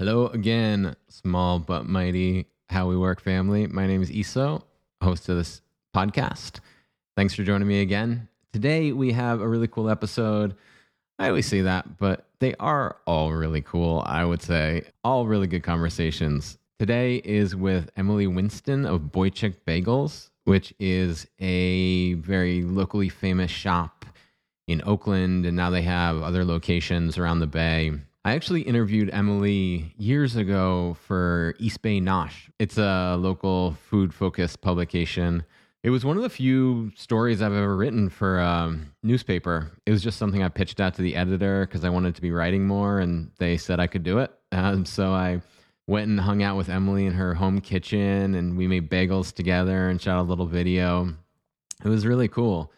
Hello again, small but mighty How We Work family. My name is Iso, host of this podcast. Thanks for joining me again. Today we have a really cool episode. I always say that, but they are all really cool, I would say. All really good conversations. Today is with Emily Winston of Boichik Bagels, which is a very locally famous shop in Oakland, and now they have other locations around the Bay. I actually interviewed Emily years ago for East Bay Nosh. It's a local food-focused publication. It was one of the few stories I've ever written for a newspaper. It was just something I pitched out to the editor because I wanted to be writing more, and they said I could do it. So I went and hung out with Emily in her home kitchen, and we made bagels together and shot a little video. It was really cool.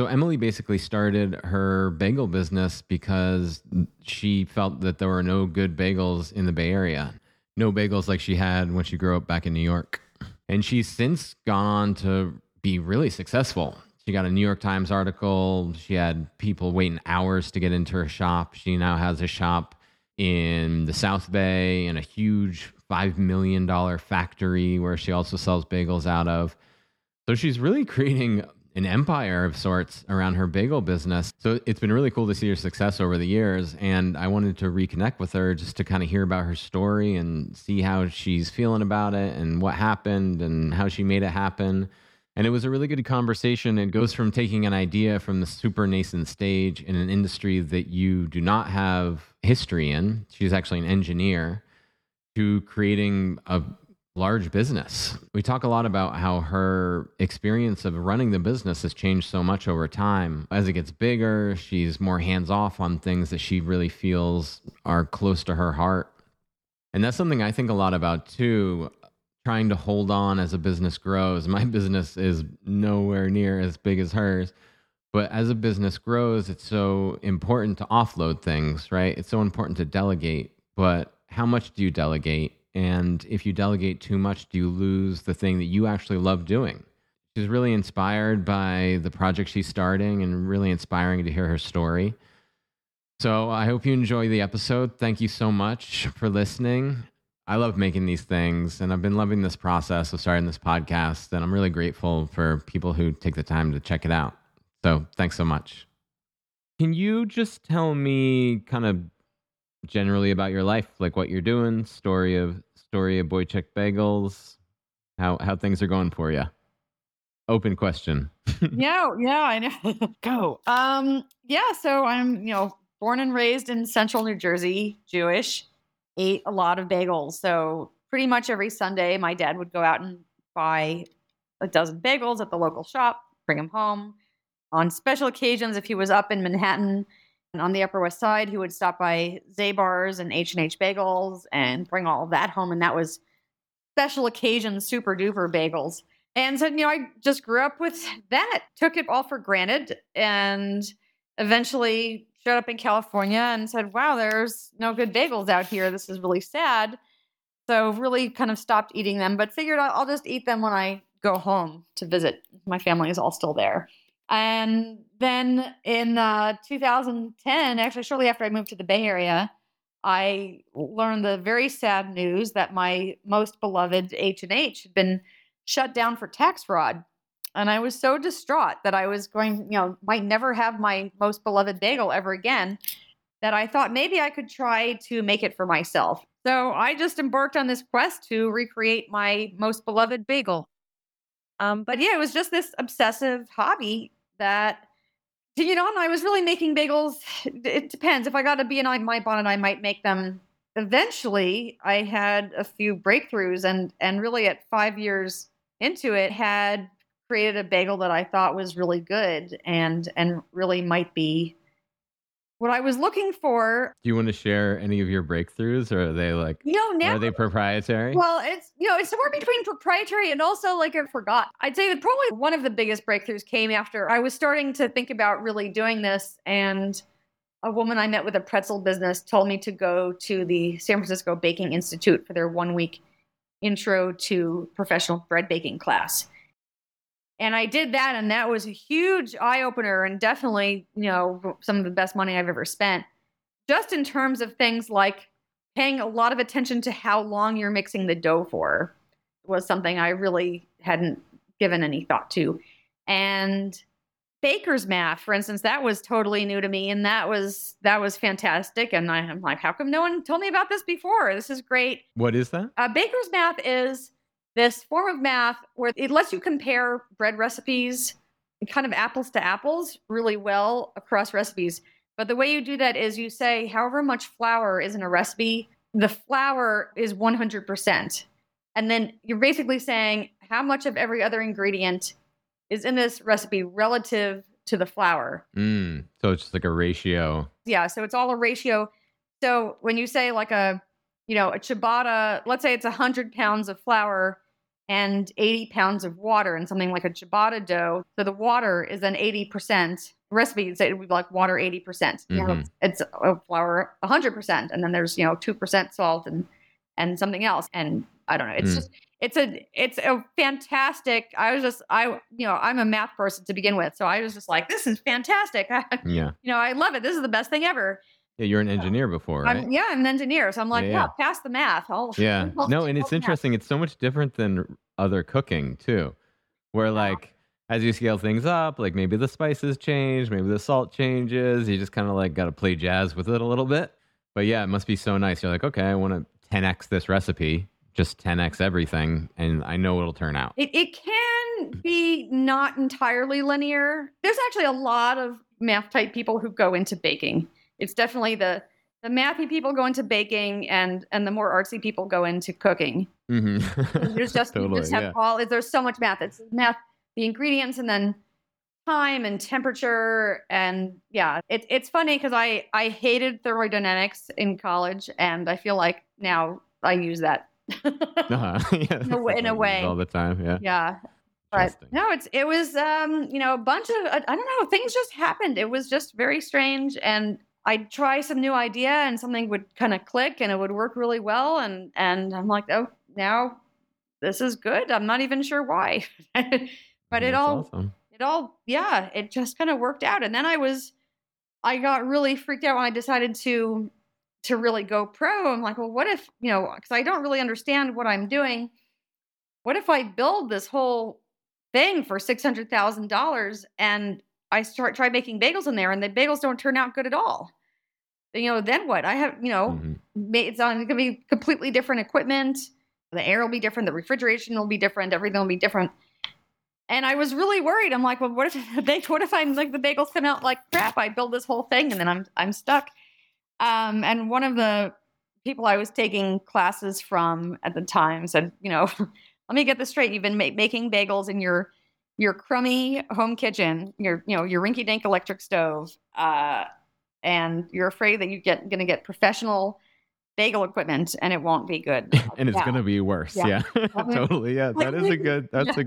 So Emily basically started her bagel business because she felt that there were no good bagels in the Bay Area. No bagels like she had when she grew up back in New York. And she's since gone on to be really successful. She got a New York Times article. She had people waiting hours to get into her shop. She now has a shop in the South Bay and a huge $5 million factory where she also sells bagels out of. So she's really creating an empire of sorts around her bagel business. So it's been really cool to see her success over the years. And I wanted to reconnect with her just to kind of hear about her story and see how she's feeling about it and what happened and how she made it happen. And it was a really good conversation. It goes from taking an idea from the super nascent stage in an industry that you do not have history in. She's actually an engineer, to creating a large business. We talk a lot about how her experience of running the business has changed so much over time. As it gets bigger, she's more hands-off on things that she really feels are close to her heart. And that's something I think a lot about too, trying to hold on as a business grows. My business is nowhere near as big as hers, but as a business grows, it's so important to offload things, right? It's so important to delegate, but how much do you delegate? And if you delegate too much, do you lose the thing that you actually love doing? She's really inspired by the project she's starting and really inspiring to hear her story. So I hope you enjoy the episode. Thank you so much for listening. I love making these things, and I've been loving this process of starting this podcast, and I'm really grateful for people who take the time to check it out. So thanks so much. Can you just tell me kind of generally about your life, like what you're doing, story of Boichik Bagels, how things are going for you? Open question. yeah, I know. Go. Yeah. So I'm, born and raised in central New Jersey, Jewish. Ate a lot of bagels. So pretty much every Sunday, my dad would go out and buy a dozen bagels at the local shop, bring them home. On special occasions, if he was up in Manhattan, and on the Upper West Side, he would stop by Zabar's and H&H Bagels and bring all of that home. And that was special occasion super duper bagels. And so, I just grew up with that, took it all for granted, and eventually showed up in California and said, wow, there's no good bagels out here. This is really sad. So really kind of stopped eating them, but figured I'll just eat them when I go home to visit. My family is all still there. And then in 2010, actually shortly after I moved to the Bay Area, I learned the very sad news that my most beloved H&H had been shut down for tax fraud. And I was so distraught that I was going, might never have my most beloved bagel ever again, that I thought maybe I could try to make it for myself. So I just embarked on this quest to recreate my most beloved bagel. But yeah, it was just this obsessive hobby that continued on. I was really making bagels. It depends. If I got a B&I mic on it, I might make them. Eventually, I had a few breakthroughs and really at 5 years into it, had created a bagel that I thought was really good and really might be what I was looking for. Do you want to share any of your breakthroughs, or are they now, are they proprietary? Well, it's somewhere between proprietary and also I forgot. I'd say that probably one of the biggest breakthroughs came after I was starting to think about really doing this. And a woman I met with a pretzel business told me to go to the San Francisco Baking Institute for their 1-week intro to professional bread baking class. And I did that, and that was a huge eye-opener and definitely, some of the best money I've ever spent. Just in terms of things like paying a lot of attention to how long you're mixing the dough for was something I really hadn't given any thought to. And baker's math, for instance, that was totally new to me. And that was fantastic. And I'm like, how come no one told me about this before? This is great. What is that? Baker's math is this form of math where it lets you compare bread recipes kind of apples to apples really well across recipes. But the way you do that is you say, however much flour is in a recipe, the flour is 100%. And then you're basically saying how much of every other ingredient is in this recipe relative to the flour. So it's just like a ratio. Yeah, so it's all a ratio. So when you say like a ciabatta, let's say it's 100 pounds of flour and 80 pounds of water in something like a ciabatta dough. So the water is then 80%. Recipe, it would be like water 80%. Mm-hmm. Now it's flour 100%. And then there's, 2% salt and something else. And I don't know. It's just... It's a fantastic, I'm a math person to begin with. So I was just like, this is fantastic. Yeah. I love it. This is the best thing ever. Yeah. You're an engineer before, right? I'm an engineer. So I'm like, pass the math. And it's interesting. Math. It's so much different than other cooking too, where like, as you scale things up, like maybe the spices change, maybe the salt changes. You just kind of like got to play jazz with it a little bit, but yeah, it must be so nice. You're like, okay, I want to 10X this recipe. Just 10X everything, and I know it'll turn out. It can be not entirely linear. There's actually a lot of math-type people who go into baking. It's definitely the mathy people go into baking, and the more artsy people go into cooking. Mm-hmm. There's just, totally, you just have all, there's so much math. It's math, the ingredients, and then time and temperature. And yeah, it's funny because I hated thermodynamics in college, and I feel like now I use that. In a way all the time. Yeah But no, it was a bunch of I don't know, things just happened. It was just very strange, and I'd try some new idea and something would kind of click and it would work really well, and I'm like, oh, now this is good. I'm not even sure why. But it just kind of worked out. And then I got really freaked out when I decided to really go pro. I'm like, well, what if, because I don't really understand what I'm doing. What if I build this whole thing for $600,000 and I try making bagels in there and the bagels don't turn out good at all? Then what? I have, it's going to be completely different equipment. The air will be different. The refrigeration will be different. Everything will be different. And I was really worried. I'm like, well, what if I'm like, the bagels come out like crap? I build this whole thing and then I'm stuck. And one of the people I was taking classes from at the time said, let me get this straight. You've been making bagels in your crummy home kitchen, your rinky dink electric stove. And you're afraid that you're going to get professional bagel equipment and it won't be good. And it's going to be worse. Yeah. Totally. Yeah. That is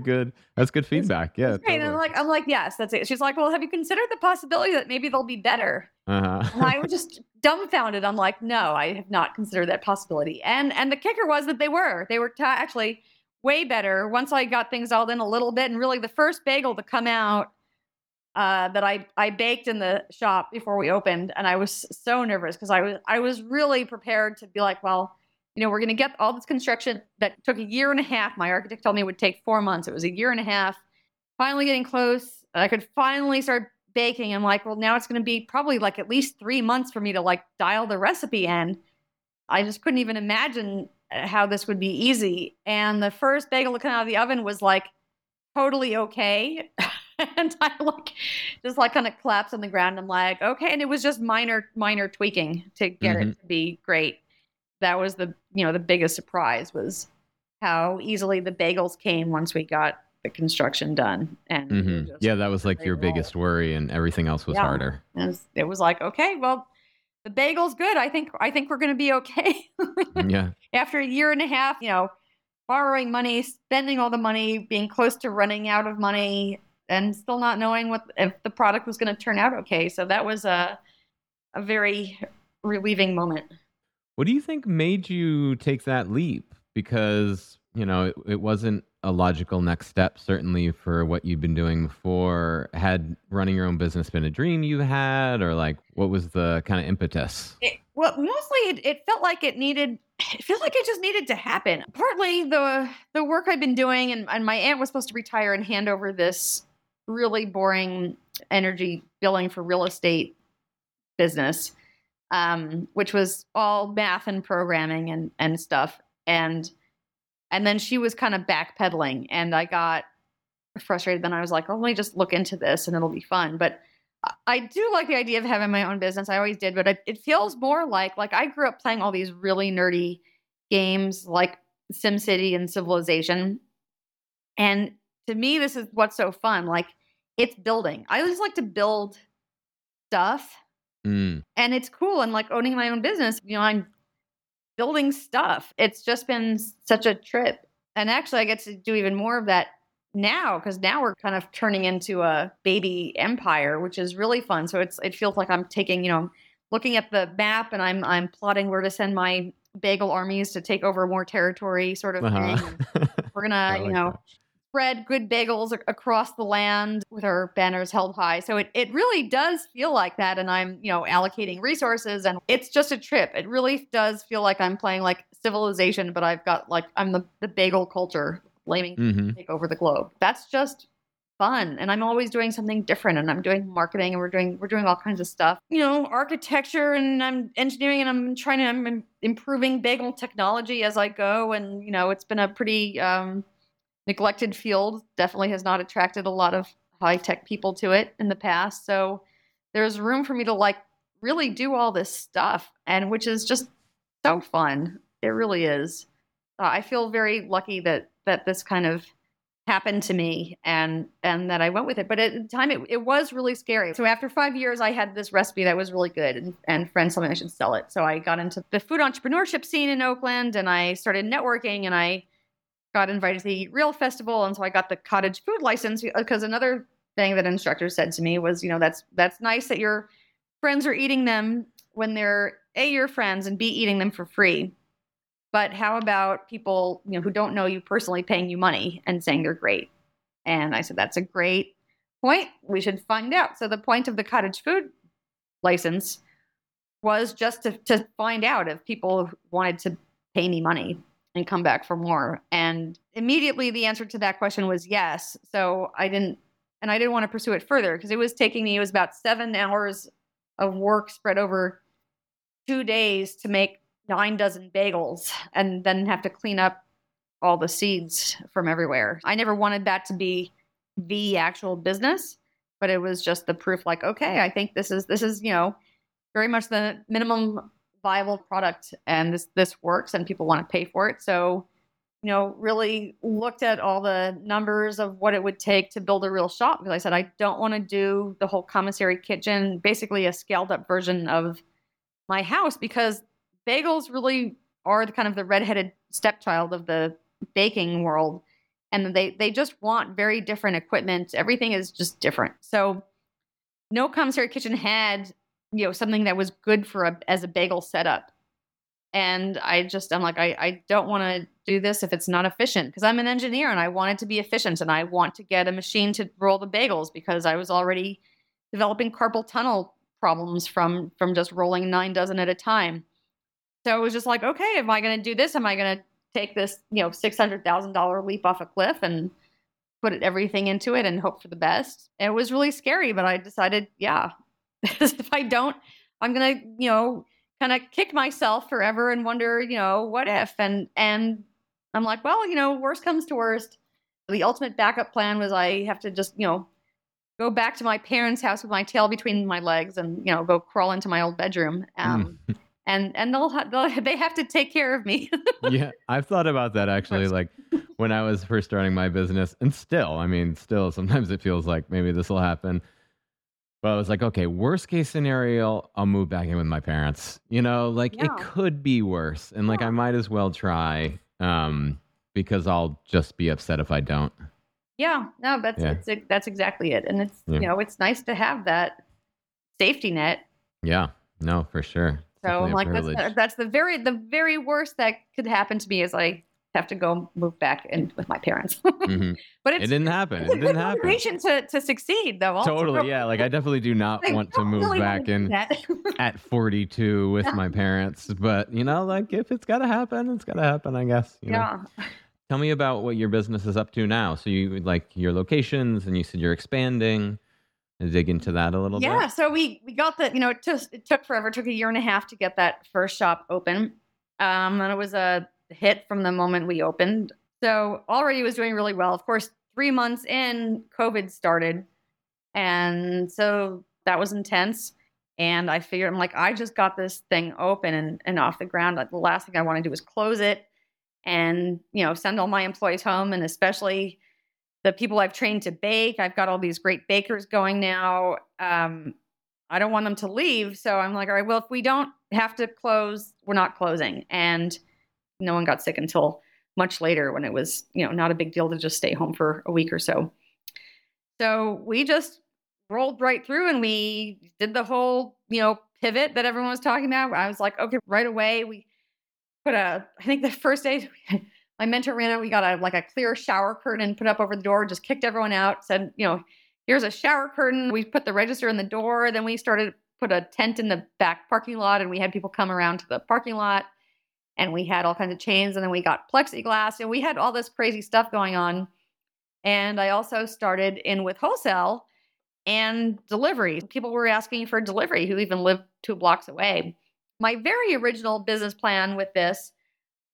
that's good feedback. Yeah. That's great. Totally. And I'm like, yes, that's it. She's like, well, have you considered the possibility that maybe they'll be better? Uh-huh. And I was just dumbfounded. I'm like, no, I have not considered that possibility. And the kicker was that they were actually way better once I got things all in a little bit. And really the first bagel to come out that I baked in the shop before we opened. And I was so nervous because I was really prepared to be like, well, we're going to get all this construction that took a year and a half. My architect told me it would take 4 months. It was a year and a half. Finally getting close. I could finally start baking. I'm like, well, now it's going to be probably like at least 3 months for me to like dial the recipe in. I just couldn't even imagine how this would be easy. And the first bagel to come out of the oven was like totally okay. And I like just like kind of collapsed on the ground. I'm like, okay. And it was just minor tweaking to get it to be great. That was the biggest surprise was how easily the bagels came once we got the construction done. And that was like your biggest worry, and everything else was harder. It was like, okay, well, the bagel's good. I think we're going to be okay. Yeah. After a year and a half, borrowing money, spending all the money, being close to running out of money, and still not knowing if the product was going to turn out okay. So that was a very relieving moment. What do you think made you take that leap? Because, it wasn't a logical next step, certainly for what you've been doing before. Had running your own business been a dream you had, or like what was the kind of impetus? It, Well, mostly it felt like it just needed to happen. Partly the work I've been doing, and my aunt was supposed to retire and hand over this really boring energy billing for real estate business, which was all math and programming and stuff. And then she was kind of backpedaling, and I got frustrated. Then I was like, oh, let me just look into this and it'll be fun. But I do like the idea of having my own business. I always did, but it feels more like I grew up playing all these really nerdy games like SimCity and Civilization. And to me, this is what's so fun. Like, it's building. I just like to build stuff and it's cool. And like owning my own business, you know, I'm building stuff. It's just been such a trip. And actually I get to do even more of that now, because now we're kind of turning into a baby empire, which is really fun. So it feels like I'm taking, you know, looking at the map and I'm plotting where to send my bagel armies to take over more territory, sort of thing. And we're gonna spread good bagels across the land with our banners held high. So it really does feel like that, and I'm allocating resources, and it's just a trip. It really does feel like I'm playing like Civilization, but I've got like I'm the bagel culture. Blaming people to take over the globe. That's just fun. And I'm always doing something different, and I'm doing marketing, and we're doing all kinds of stuff, architecture, and I'm engineering, and I'm improving bagel technology as I go. And, it's been a pretty neglected field. Definitely has not attracted a lot of high tech people to it in the past. So there's room for me to like really do all this stuff, and which is just so fun. It really is. I feel very lucky that this kind of happened to me and that I went with it. But at the time, it was really scary. So after 5 years, I had this recipe that was really good, and friends told me I should sell it. So I got into the food entrepreneurship scene in Oakland, and I started networking, and I got invited to the Eat Real Festival. And so I got the cottage food license, because another thing that instructor said to me was, that's nice that your friends are eating them when they're A, your friends, and B, eating them for free. But how about people, who don't know you personally paying you money and saying they're great? And I said, that's a great point. We should find out. So the point of the cottage food license was just to find out if people wanted to pay me money and come back for more. And immediately the answer to that question was yes. So I didn't want to pursue it further, because it was about 7 hours of work spread over 2 days to make 9 dozen bagels, and then have to clean up all the seeds from everywhere. I never wanted that to be the actual business, but it was just the proof, like, okay, I think this is, very much the minimum viable product, and this works, and people want to pay for it. So, really looked at all the numbers of what it would take to build a real shop, because I said, I don't want to do the whole commissary kitchen, basically a scaled up version of my house, because bagels really are the kind of the redheaded stepchild of the baking world. And they just want very different equipment. Everything is just different. So no commissary kitchen had, something that was good for as a bagel setup. And I don't want to do this if it's not efficient, because I'm an engineer and I want it to be efficient, and I want to get a machine to roll the bagels, because I was already developing carpal tunnel problems from just rolling 9 dozen at a time. So it was just like, okay, am I going to do this? Am I going to take this, $600,000 leap off a cliff and put everything into it and hope for the best? It was really scary, but I decided, yeah, if I don't, I'm going to, kind of kick myself forever and wonder, what if? And I'm like, well, worst comes to worst. The ultimate backup plan was I have to just, go back to my parents' house with my tail between my legs and, go crawl into my old bedroom. And they have to take care of me. Yeah, I've thought about that, actually, like when I was first starting my business, and still sometimes it feels like maybe this will happen. But I was like, okay, worst case scenario, I'll move back in with my parents. It could be worse. And I might as well try, because I'll just be upset if I don't. Yeah, no, that's exactly it. And it's, it's nice to have that safety net. Yeah, no, for sure. So I'm like, that's the very worst that could happen to me is I have to go move back in with my parents. Mm-hmm. But it didn't happen. It didn't happen. Motivation to succeed, though. Also. Totally, yeah. Like I definitely do not want to move really back in at 42 with my parents. But you know, like if it's got to happen, it's got to happen. I guess. You know? Tell me about what your business is up to now. So you like your locations, and you said you're expanding. And dig into that a little bit. Yeah, so we got the, you know, it took forever. It took a year and a half to get that first shop open. And it was a hit from the moment we opened. So already it was doing really well. Of course, 3 months in, COVID started. And so that was intense. And I figured, I'm like, I just got this thing open and off the ground. Like, the last thing I want to do is close it and, you know, send all my employees home, and especially the people I've trained to bake. I've got all these great bakers going now. I don't want them to leave. So I'm like, all right, well, if we don't have to close, we're not closing. And no one got sick until much later, when it was, you know, not a big deal to just stay home for a week or so. So we just rolled right through, and we did the whole, you know, pivot that everyone was talking about. I was like, okay, right away. We put I think the first day my mentor ran out. We got a clear shower curtain put up over the door, just kicked everyone out, said, you know, here's a shower curtain. We put the register in the door. Then we put a tent in the back parking lot, and we had people come around to the parking lot, and we had all kinds of chains, and then we got plexiglass, and we had all this crazy stuff going on. And I also started in with wholesale and delivery. People were asking for delivery who even lived 2 blocks away. My very original business plan with this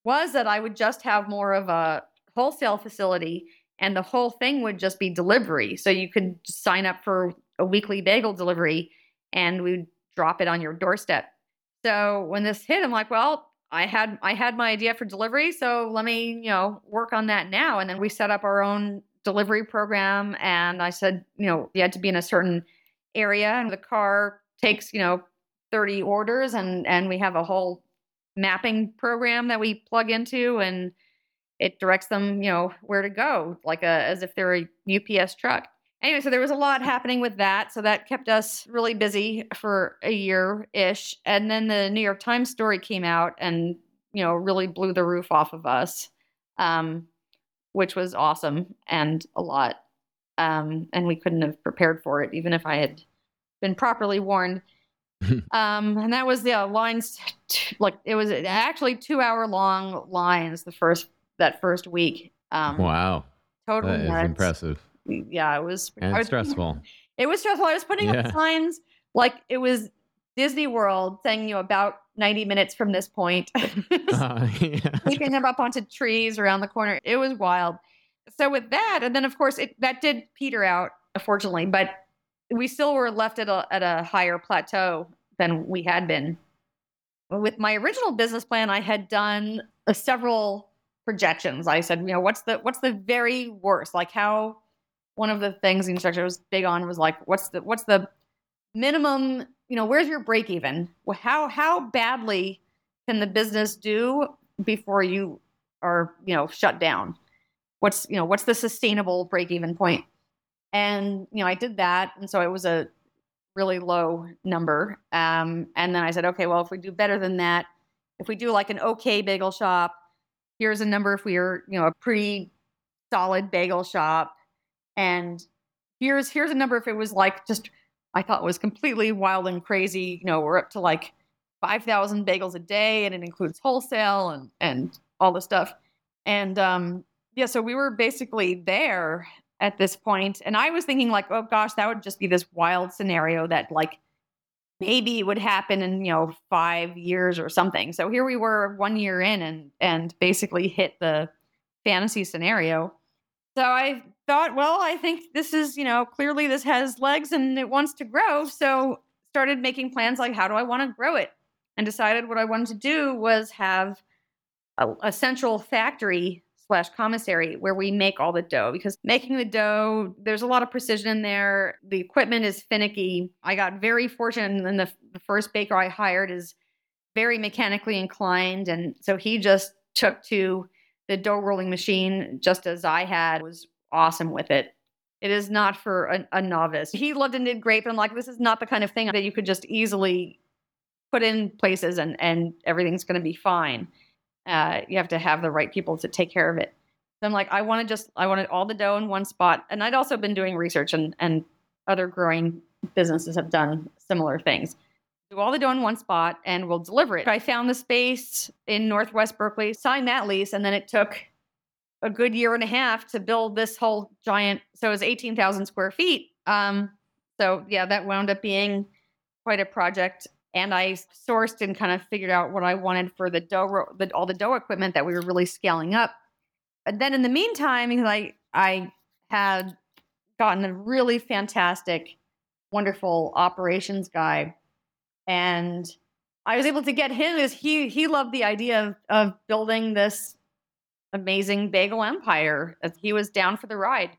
was that I would just have more of a wholesale facility, and the whole thing would just be delivery. So you could sign up for a weekly bagel delivery, and we'd drop it on your doorstep. So when this hit, I'm like, well, I had my idea for delivery, so let me, you know, work on that now. And then we set up our own delivery program, and I said, you know, you had to be in a certain area, and the car takes, you know, 30 orders, and we have a whole mapping program that we plug into, and it directs them, you know, where to go, like as if they're a UPS truck. Anyway, so there was a lot happening with that. So that kept us really busy for a year-ish. And then the New York Times story came out and, you know, really blew the roof off of us, which was awesome and a lot. And we couldn't have prepared for it, even if I had been properly warned. And that was the lines, like it was actually 2-hour-long lines that first week. Wow, totally, that is impressive. Yeah, it was. And stressful. It was stressful. I was putting up signs like it was Disney World, saying, you know, about 90 minutes from this point, keeping them up onto trees around the corner. It was wild. So with that, and then of course that did peter out, unfortunately, but we still were left at a higher plateau than we had been. With my original business plan, I had done several projections. I said, you know, what's the very worst? Like, how one of the things the instructor was big on was like, what's the minimum, you know, where's your break even? Well, how badly can the business do before you are, you know, shut down? What's the sustainable break even point? And, you know, I did that. And so it was a really low number. And then I said, okay, well, if we do better than that, if we do like an okay bagel shop, here's a number if we are, you know, a pretty solid bagel shop. And here's a number if it was like just, I thought it was completely wild and crazy. You know, we're up to like 5,000 bagels a day, and it includes wholesale and all this stuff. And so we were basically there at this point. And I was thinking like, oh gosh, that would just be this wild scenario that like maybe it would happen in, you know, 5 years or something. So here we were 1 year in and basically hit the fantasy scenario. So I thought, well, I think this is, you know, clearly this has legs and it wants to grow. So started making plans like, how do I want to grow it? And decided what I wanted to do was have a central factory /commissary where we make all the dough, because making the dough, there's a lot of precision in there. The equipment is finicky. I got very fortunate, and the first baker I hired is very mechanically inclined. And so he just took to the dough rolling machine just as I had, was awesome with it. It is not for a novice. He loved and did great, but I'm like, this is not the kind of thing that you could just easily put in places and everything's going to be fine. You have to have the right people to take care of it. So I'm like, I wanted all the dough in one spot. And I'd also been doing research, and other growing businesses have done similar things. Do all the dough in one spot and we'll deliver it. I found the space in Northwest Berkeley, signed that lease, and then it took a good year and a half to build this whole giant, so it was 18,000 square feet. So yeah, that wound up being quite a project. And I sourced and kind of figured out what I wanted for the dough, all the dough equipment that we were really scaling up. And then in the meantime, I had gotten a really fantastic, wonderful operations guy. And I was able to get him as he loved the idea of building this amazing bagel empire. He was down for the ride.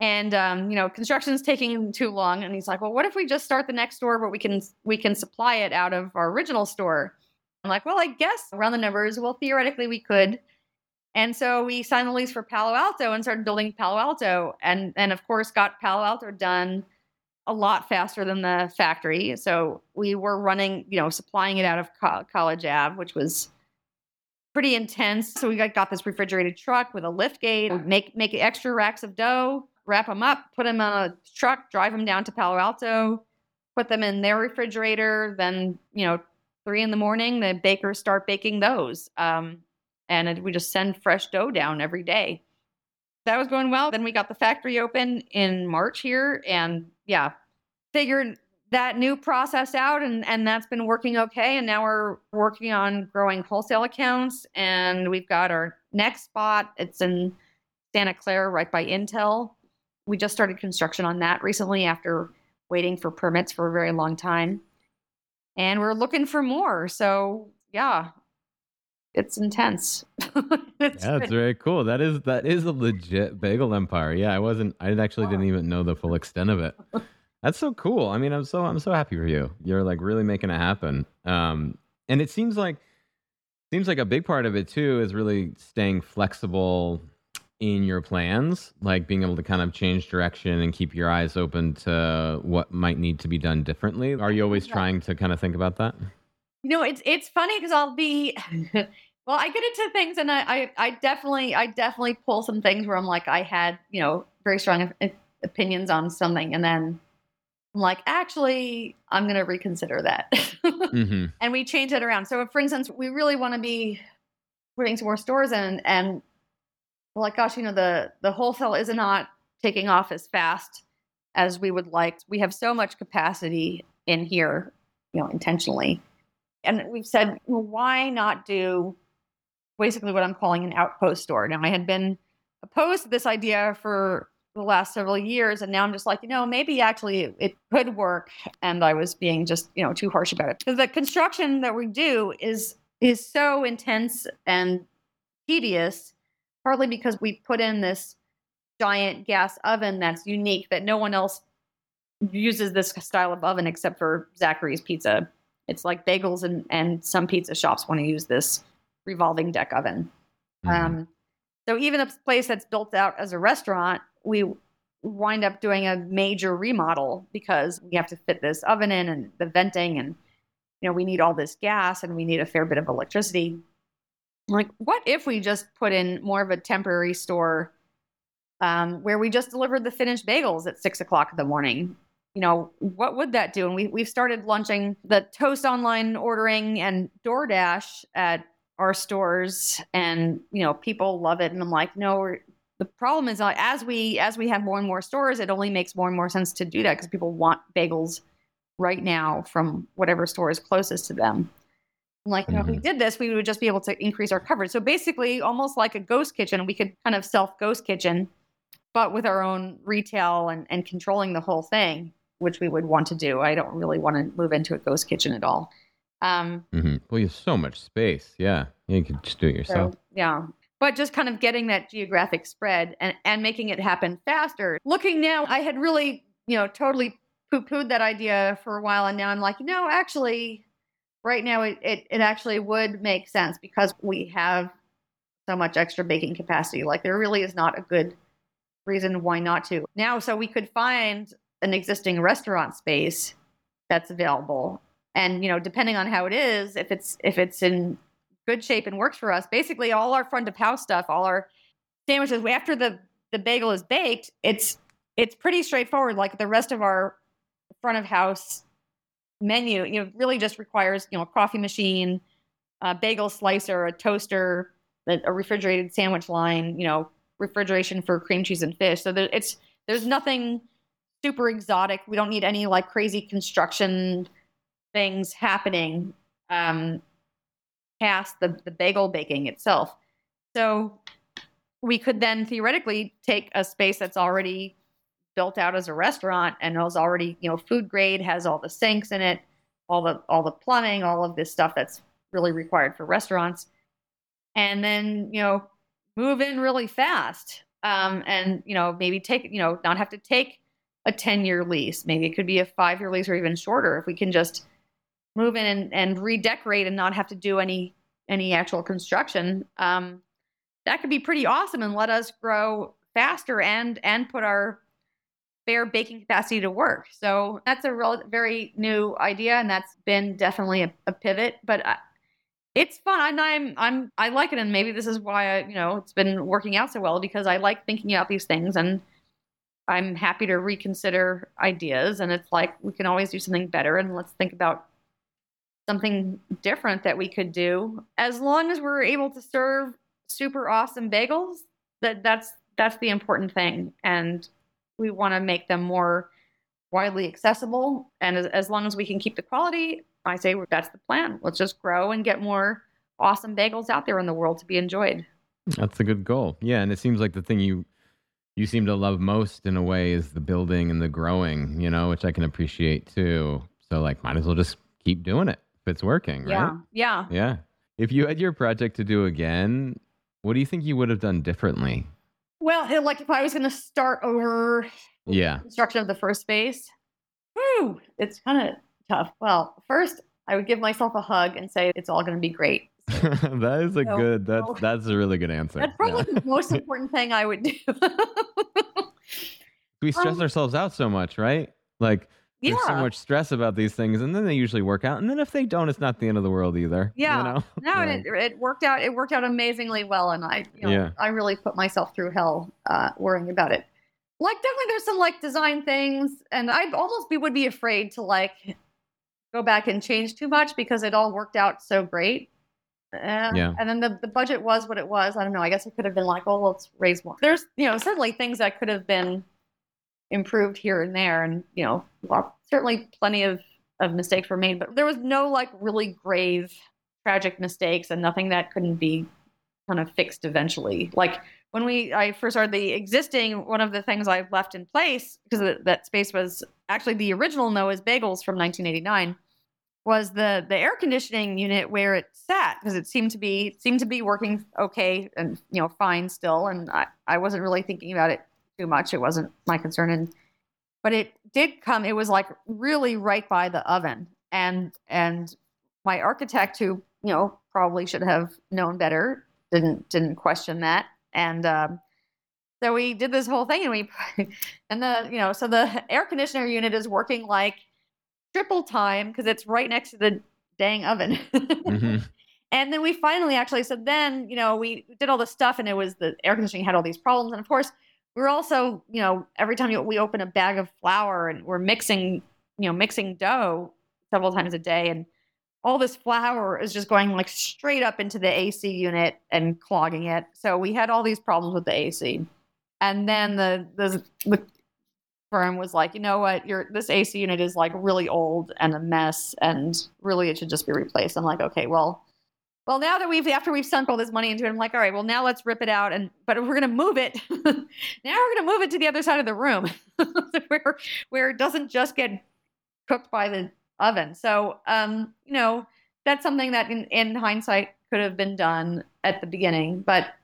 And, construction's taking too long. And he's like, well, what if we just start the next store, but we can supply it out of our original store? I'm like, well, I guess around the numbers, well, theoretically we could. And so we signed the lease for Palo Alto and started building Palo Alto. And of course, got Palo Alto done a lot faster than the factory. So we were running, supplying it out of College Ave, which was pretty intense. So we got this refrigerated truck with a lift gate, make extra racks of dough, wrap them up, put them on a truck, drive them down to Palo Alto, put them in their refrigerator. Then, 3 a.m, the bakers start baking those. And we just send fresh dough down every day. That was going well. Then we got the factory open in March here, and yeah, figured that new process out, and that's been working okay. And now we're working on growing wholesale accounts, and we've got our next spot. It's in Santa Clara, right by Intel. We just started construction on that recently after waiting for permits for a very long time. And we're looking for more. So yeah, it's intense. That's very cool. That is a legit bagel empire. Yeah, I didn't even know the full extent of it. That's so cool. I mean, I'm so happy for you. You're like really making it happen. And it seems like a big part of it too is really staying flexible in your plans, like being able to kind of change direction and keep your eyes open to what might need to be done differently. Are you always trying to kind of think about that? It's funny because I'll be, well, I get into things and I definitely pull some things where I'm like, I had, very strong opinions on something. And then I'm like, actually, I'm going to reconsider that. Mm-hmm. And we change it around. So if, for instance, we really want to be putting some more stores in, and we're like, gosh, the wholesale is not taking off as fast as we would like. We have so much capacity in here, intentionally. And we've said, well, why not do basically what I'm calling an outpost store? Now, I had been opposed to this idea for the last several years, and now I'm just like, maybe actually it could work. And I was being just, too harsh about it. Because the construction that we do is so intense and tedious, partly because we put in this giant gas oven that's unique, that no one else uses this style of oven except for Zachary's Pizza. It's like bagels and some pizza shops want to use this revolving deck oven. Mm-hmm. So even a place that's built out as a restaurant, we wind up doing a major remodel because we have to fit this oven in and the venting, and we need all this gas and we need a fair bit of electricity. Like, what if we just put in more of a temporary store where we just delivered the finished bagels at 6:00 a.m? What would that do? And we've started launching the Toast online ordering and DoorDash at our stores, and, people love it. And I'm like, no, the problem is as we have more and more stores, it only makes more and more sense to do that because people want bagels right now from whatever store is closest to them. I'm like, mm-hmm. If we did this, we would just be able to increase our coverage. So basically almost like a ghost kitchen, we could kind of self ghost kitchen, but with our own retail and controlling the whole thing, which we would want to do. I don't really want to move into a ghost kitchen at all. Mm-hmm. Well, you have so much space. Yeah. You can just do it yourself. So, yeah. But just kind of getting that geographic spread and making it happen faster. Looking now, I had really, totally poo-pooed that idea for a while. And now I'm like, actually right now it actually would make sense because we have so much extra baking capacity. Like there really is not a good reason why not to now. So we could find an existing restaurant space that's available. And, depending on how it is, if it's in good shape and works for us. Basically, all our front of house stuff, all our sandwiches, after the bagel is baked, it's pretty straightforward. Like the rest of our front of house menu, you know, really just requires, you know, a coffee machine, a bagel slicer, a toaster, a refrigerated sandwich line, you know, refrigeration for cream cheese and fish. So there's nothing super exotic. We don't need any like crazy construction things happening past the bagel baking itself. So we could then theoretically take a space that's already built out as a restaurant and is already, you know, food grade, has all the sinks in it, all the plumbing, all of this stuff that's really required for restaurants. And then, you know, move in really fast. And, you know, maybe take, you know, not have to take a 10-year lease. Maybe it could be a 5-year lease or even shorter if we can just move in and redecorate and not have to do any actual construction. That could be pretty awesome and let us grow faster and put our fair baking capacity to work. So that's a very new idea, and that's been definitely a pivot. But it's fun. I like it, and maybe this is why it's been working out so well, because I like thinking about these things, and I'm happy to reconsider ideas. And it's like we can always do something better, and let's think about something different that we could do. As long as we're able to serve super awesome bagels, that's the important thing, and we want to make them more widely accessible. And as long as we can keep the quality, I say that's the plan. Let's just grow and get more awesome bagels out there in the world to be enjoyed. That's a good goal. Yeah, and it seems like the thing you seem to love most in a way is the building and the growing, you know, which I can appreciate too. So like, might as well just keep doing it if it's working, right? Yeah. Yeah. If you had your project to do again, what do you think you would have done differently? Well, like if I was going to start over, construction of the first space, it's kind of tough. Well, first I would give myself a hug and say it's all going to be great. So, that's a really good answer. That's probably the most important thing I would do. We stress ourselves out so much, right? Like there's so much stress about these things, and then they usually work out. And then if they don't, it's not the end of the world either. Yeah, and it worked out. It worked out amazingly well, and I really put myself through hell worrying about it. Like definitely, there's some like design things, and I'd almost would be afraid to like go back and change too much because it all worked out so great. And then the budget was what it was. I don't know. I guess I could have been like, oh, let's raise more. There's certainly things that could have been improved here and there, and certainly plenty of mistakes were made, but there was no like really grave tragic mistakes and nothing that couldn't be kind of fixed eventually. Like when I first started the existing, one of the things I left in place, because that space was actually the original Noah's Bagels from 1989, was the air conditioning unit where it sat, because it seemed to be working okay and fine still, and I wasn't really thinking about it too much. It wasn't my concern. But it did come, it was like really right by the oven. And my architect, who, probably should have known better, didn't question that. And so we did this whole thing, and so the air conditioner unit is working like triple time because it's right next to the dang oven. Mm-hmm. And then we finally we did all the stuff, and it was the air conditioning had all these problems. And of course, we're also, every time we open a bag of flour, and we're mixing dough several times a day, and all this flour is just going like straight up into the AC unit and clogging it. So we had all these problems with the AC. And then the firm was like, you know what, this AC unit is like really old and a mess, and really it should just be replaced. I'm like, okay, well, now that after we've sunk all this money into it, I'm like, all right, well, now let's rip it out. But we're going to move it. Now we're going to move it to the other side of the room where it doesn't just get cooked by the oven. So, that's something that in hindsight could have been done at the beginning, but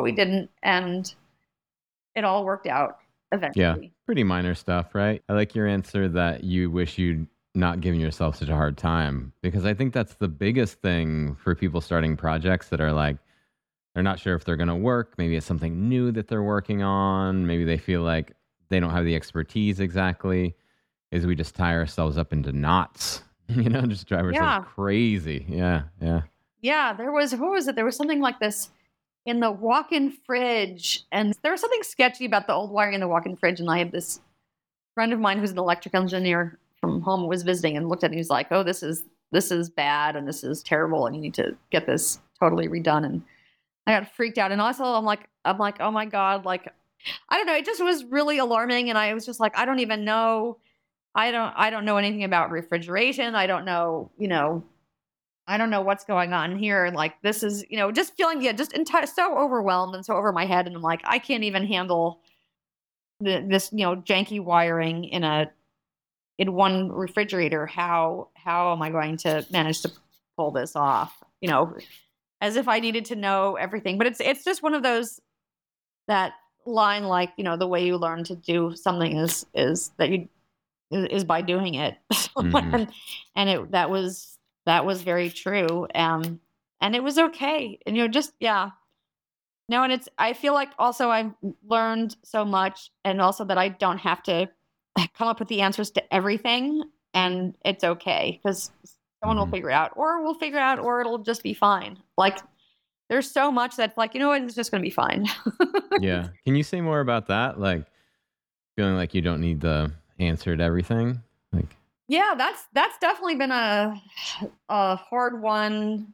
we didn't. And it all worked out eventually. Yeah. Pretty minor stuff, right? I like your answer that you wish you'd not giving yourself such a hard time, because I think that's the biggest thing for people starting projects that are like, they're not sure if they're going to work. Maybe it's something new that they're working on. Maybe they feel like they don't have the expertise exactly, is we just tie ourselves up into knots, just drive ourselves crazy. Yeah. Yeah. Yeah, there was, what was it? There was something like this in the walk-in fridge. And there was something sketchy about the old wiring in the walk-in fridge. And I had this friend of mine who's an electric engineer from home was visiting and looked at it and he was like, oh, this is bad and this is terrible and you need to get this totally redone. And I got freaked out. And also I'm like, oh my God, like, I don't know. It just was really alarming. And I was just like, I don't even know. I don't know anything about refrigeration. I don't know, I don't know what's going on here. Like this is, just feeling, just so overwhelmed and so over my head. And I'm like, I can't even handle this, janky wiring in one refrigerator. How am I going to manage to pull this off? As if I needed to know everything, but it's just one of those, that line, like, the way you learn to do something is by doing it. Mm-hmm. And it, that was very true. And it was okay. And and it's, I feel like also I've learned so much, and also that I don't have to come up with the answers to everything, and it's okay. 'Cause someone will figure it out, or we'll figure it out, or it'll just be fine. Like, there's so much that's like, it's just going to be fine. Yeah. Can you say more about that? Like, feeling like you don't need the answer to everything? Like, yeah, that's definitely been a hard won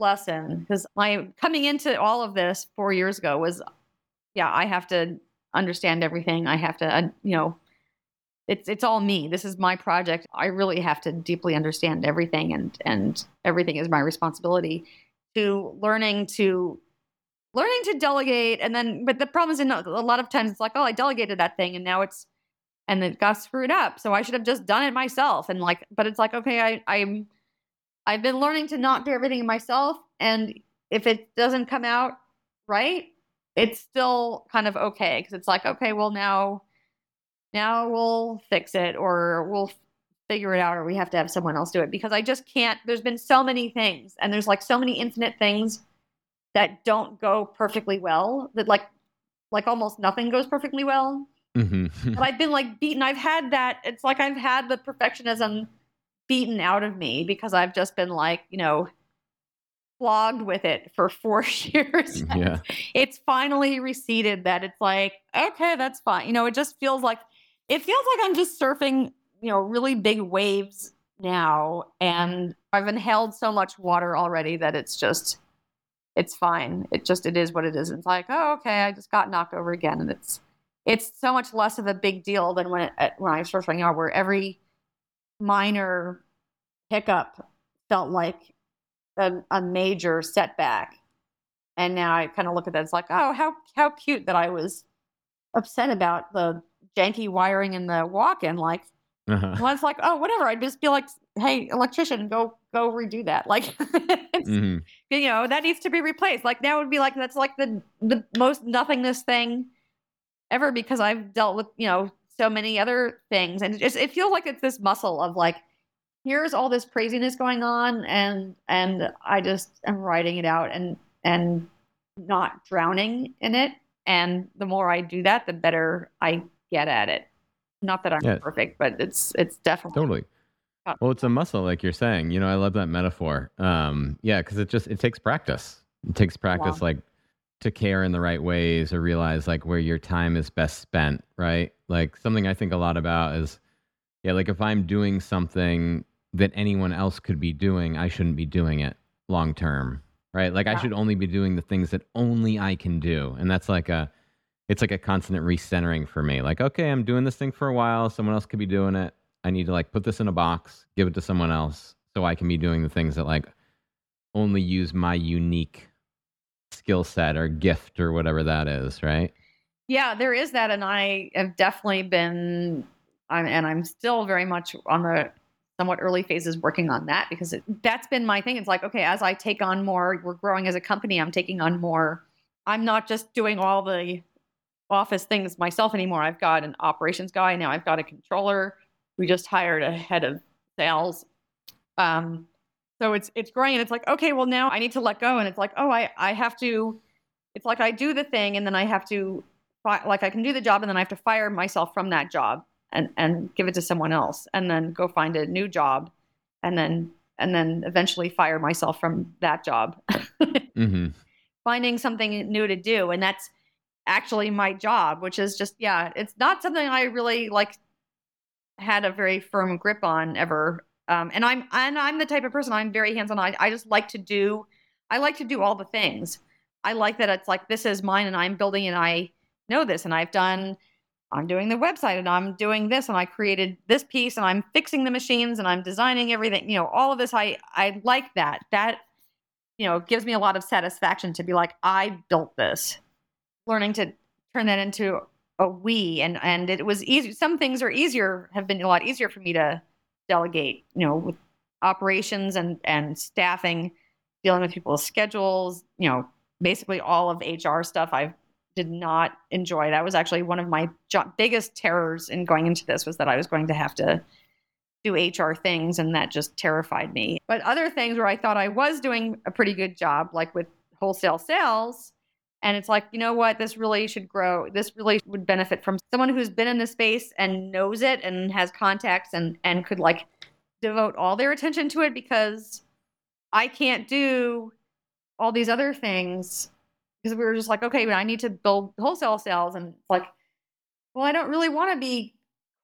lesson, because my coming into all of this 4 years ago was, I have to understand everything. I have to, it's all me. This is my project. I really have to deeply understand everything, and everything is my responsibility. To learning to delegate, and then, but the problem is, a lot of times it's like, oh, I delegated that thing, and now it got screwed up, so I should have just done it myself. And like, but it's like, okay, I've been learning to not do everything myself, and if it doesn't come out right, it's still kind of okay, because it's like, okay, well now we'll fix it, or we'll figure it out, or we have to have someone else do it, because I just can't. There's been so many things, and there's like so many infinite things that don't go perfectly well, that like almost nothing goes perfectly well. Mm-hmm. But I've been like beaten. I've had that. It's like, I've had the perfectionism beaten out of me, because I've just been like, flogged with it for 4 years. Yeah. It's finally receded, that it's like, okay, that's fine. It just feels like I'm just surfing, really big waves now, and I've inhaled so much water already that it's fine. It is what it is. And it's like, oh, okay, I just got knocked over again, and it's so much less of a big deal than when I was first starting out, where every minor hiccup felt like a major setback. And now I kind of look at that, it's like, oh, how cute that I was upset about the janky wiring in the walk-in, like. Uh-huh. Well, it's like, oh, whatever. I'd just be like, hey, electrician, go redo that. Like, mm-hmm. That needs to be replaced. Like, now it would be like, that's like the most nothingness thing ever, because I've dealt with, so many other things. And it feels like it's this muscle of like, here's all this craziness going on, and I just am riding it out and not drowning in it. And the more I do that, the better I get at it. Not that I'm perfect, but it's definitely totally. Well, it's a muscle, like you're saying. I love that metaphor. Because it takes practice. It takes practice, like, to care in the right ways, or realize like where your time is best spent, right? Like, something I think a lot about is, like, if I'm doing something that anyone else could be doing, I shouldn't be doing it long term, right? Like, I should only be doing the things that only I can do, and that's like it's like a constant recentering for me. Like, okay, I'm doing this thing for a while. Someone else could be doing it. I need to like put this in a box, give it to someone else, so I can be doing the things that like only use my unique skill set or gift or whatever that is, right? Yeah, there is that. And I have definitely been, and I'm still very much on the somewhat early phases working on that, because that's been my thing. It's like, okay, as I take on more, we're growing as a company, I'm taking on more. I'm not just doing all the office things myself anymore. I've got an operations guy now. I've got a controller. We just hired a head of sales. So it's growing, and it's like, okay, well, now I need to let go. And it's like, oh, I have to. It's like, I do the thing, and then I have to, like, I can do the job, and then I have to fire myself from that job and give it to someone else, and then go find a new job, and then and then eventually fire myself from that job. Mm-hmm. Finding something new to do. And that's actually my job, which is just, yeah, it's not something I really like had a very firm grip on ever. And I'm the type of person, I'm very hands-on. I like to do all the things. I like that. It's like, this is mine and I'm building and I know this and I'm doing the website and I'm doing this and I created this piece and I'm fixing the machines and I'm designing everything, you know, all of this. I like that. That, you know, gives me a lot of satisfaction to be like, I built this. Learning to turn that into a we, and it was easy. Some things have been a lot easier for me to delegate, you know, with operations and staffing, dealing with people's schedules, you know, basically all of HR stuff I did not enjoy. That was actually one of my biggest terrors in going into this, was that I was going to have to do HR things, and that just terrified me. But other things where I thought I was doing a pretty good job, like with wholesale sales, and it's like, you know what, this really should grow. This really would benefit from someone who's been in this space and knows it and has contacts and could like devote all their attention to it, because I can't do all these other things. Because we were just like, okay, but I need to build wholesale sales. And it's like, well, I don't really want to be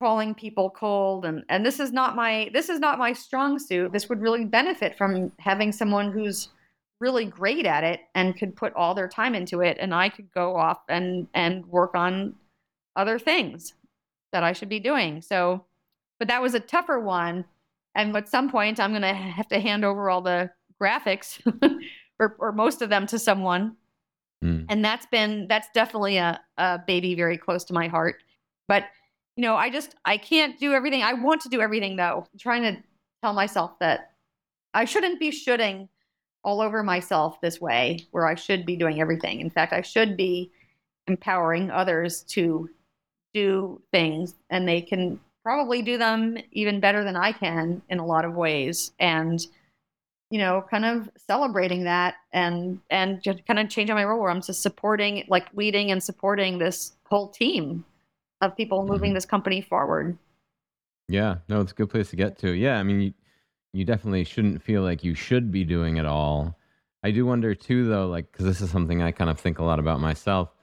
calling people cold. And this is not my strong suit. This would really benefit from having someone who's really great at it and could put all their time into it, and I could go off and work on other things that I should be doing. So, but that was a tougher one. And at some point I'm going to have to hand over all the graphics or most of them to someone. Mm. And that's definitely a baby very close to my heart. But, you know, I can't do everything. I want to do everything though. I'm trying to tell myself that I shouldn't be shoulding all over myself this way, where I should be doing everything. In fact, I should be empowering others to do things, and they can probably do them even better than I can in a lot of ways. And, you know, kind of celebrating that and just kind of changing my role, where I'm just supporting, like leading and supporting this whole team of people moving mm-hmm. this company forward. Yeah, no, it's a good place to get to. Yeah, I mean, you definitely shouldn't feel like you should be doing it all. I do wonder too, though, like, because this is something I kind of think a lot about myself.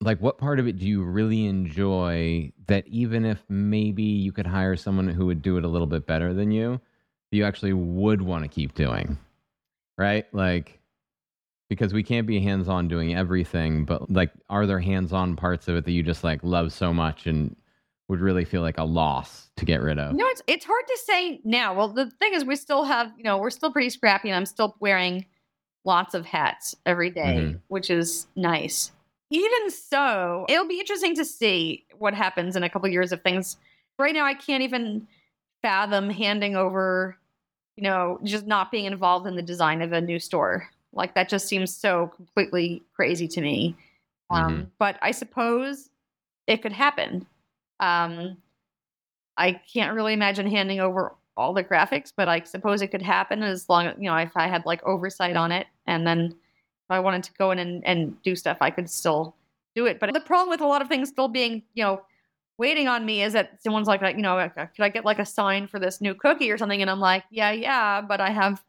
Like, what part of it do you really enjoy that even if maybe you could hire someone who would do it a little bit better than you, you actually would want to keep doing, right? Like, because we can't be hands-on doing everything, but like, are there hands-on parts of it that you just like love so much and would really feel like a loss to get rid of? No, it's hard to say now. Well, the thing is, we still have, you know, we're still pretty scrappy, and I'm still wearing lots of hats every day, mm-hmm. which is nice. Even so, it'll be interesting to see what happens in a couple of years of things. Right now, I can't even fathom handing over, you know, just not being involved in the design of a new store. Like, that just seems so completely crazy to me. Mm-hmm. But I suppose it could happen. I can't really imagine handing over all the graphics, but I suppose it could happen, as long as, you know, if I had like oversight on it, and then if I wanted to go in and do stuff, I could still do it. But the problem with a lot of things still being, you know, waiting on me is that someone's like, you know, could I get like a sign for this new cookie or something? And I'm like, yeah, but I have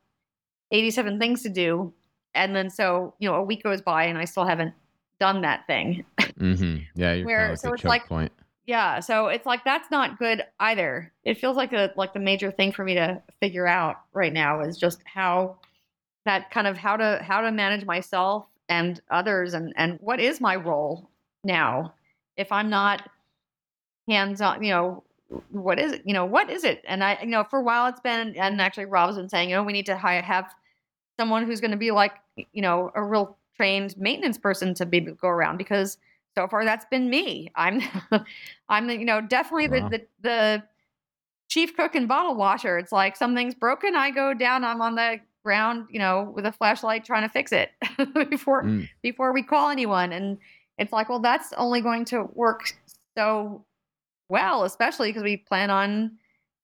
87 things to do. And then, so, you know, a week goes by and I still haven't done that thing. Mm-hmm. Yeah. You're so it's like, point. Yeah, so it's like, that's not good either. It feels like the major thing for me to figure out right now is just how to manage myself and others, and what is my role now if I'm not hands on. You know, what is it? You know, what is it? And I, you know, for a while it's been, and actually Rob's been saying, you know, we need to have someone who's going to be like, you know, a real trained maintenance person to be go around, because so far, that's been me. I'm the, you know, definitely wow. the chief cook and bottle washer. It's like, something's broken, I go down, I'm on the ground, you know, with a flashlight trying to fix it before we call anyone. And it's like, well, that's only going to work so well, especially because we plan on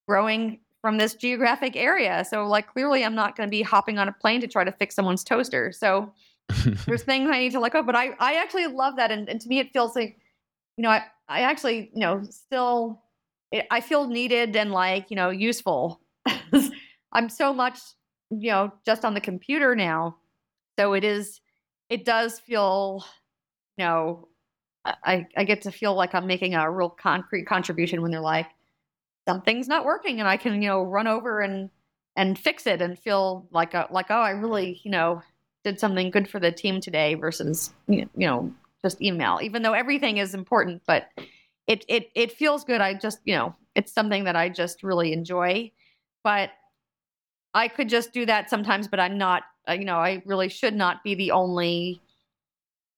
growing from this geographic area. So like, clearly I'm not going to be hopping on a plane to try to fix someone's toaster. So there's things I need to let go, but I actually love that. And to me, it feels like, you know, I actually, you know, still, I feel needed and like, you know, useful. I'm so much, you know, just on the computer now. So it does feel, you know, I get to feel like I'm making a real concrete contribution when they're like, something's not working and I can, you know, run over and fix it and feel like, oh, I really, you know, did something good for the team today versus, you know, just email, even though everything is important, but it feels good. I just, you know, it's something that I just really enjoy, but I could just do that sometimes, but I'm not, you know, I really should not be the only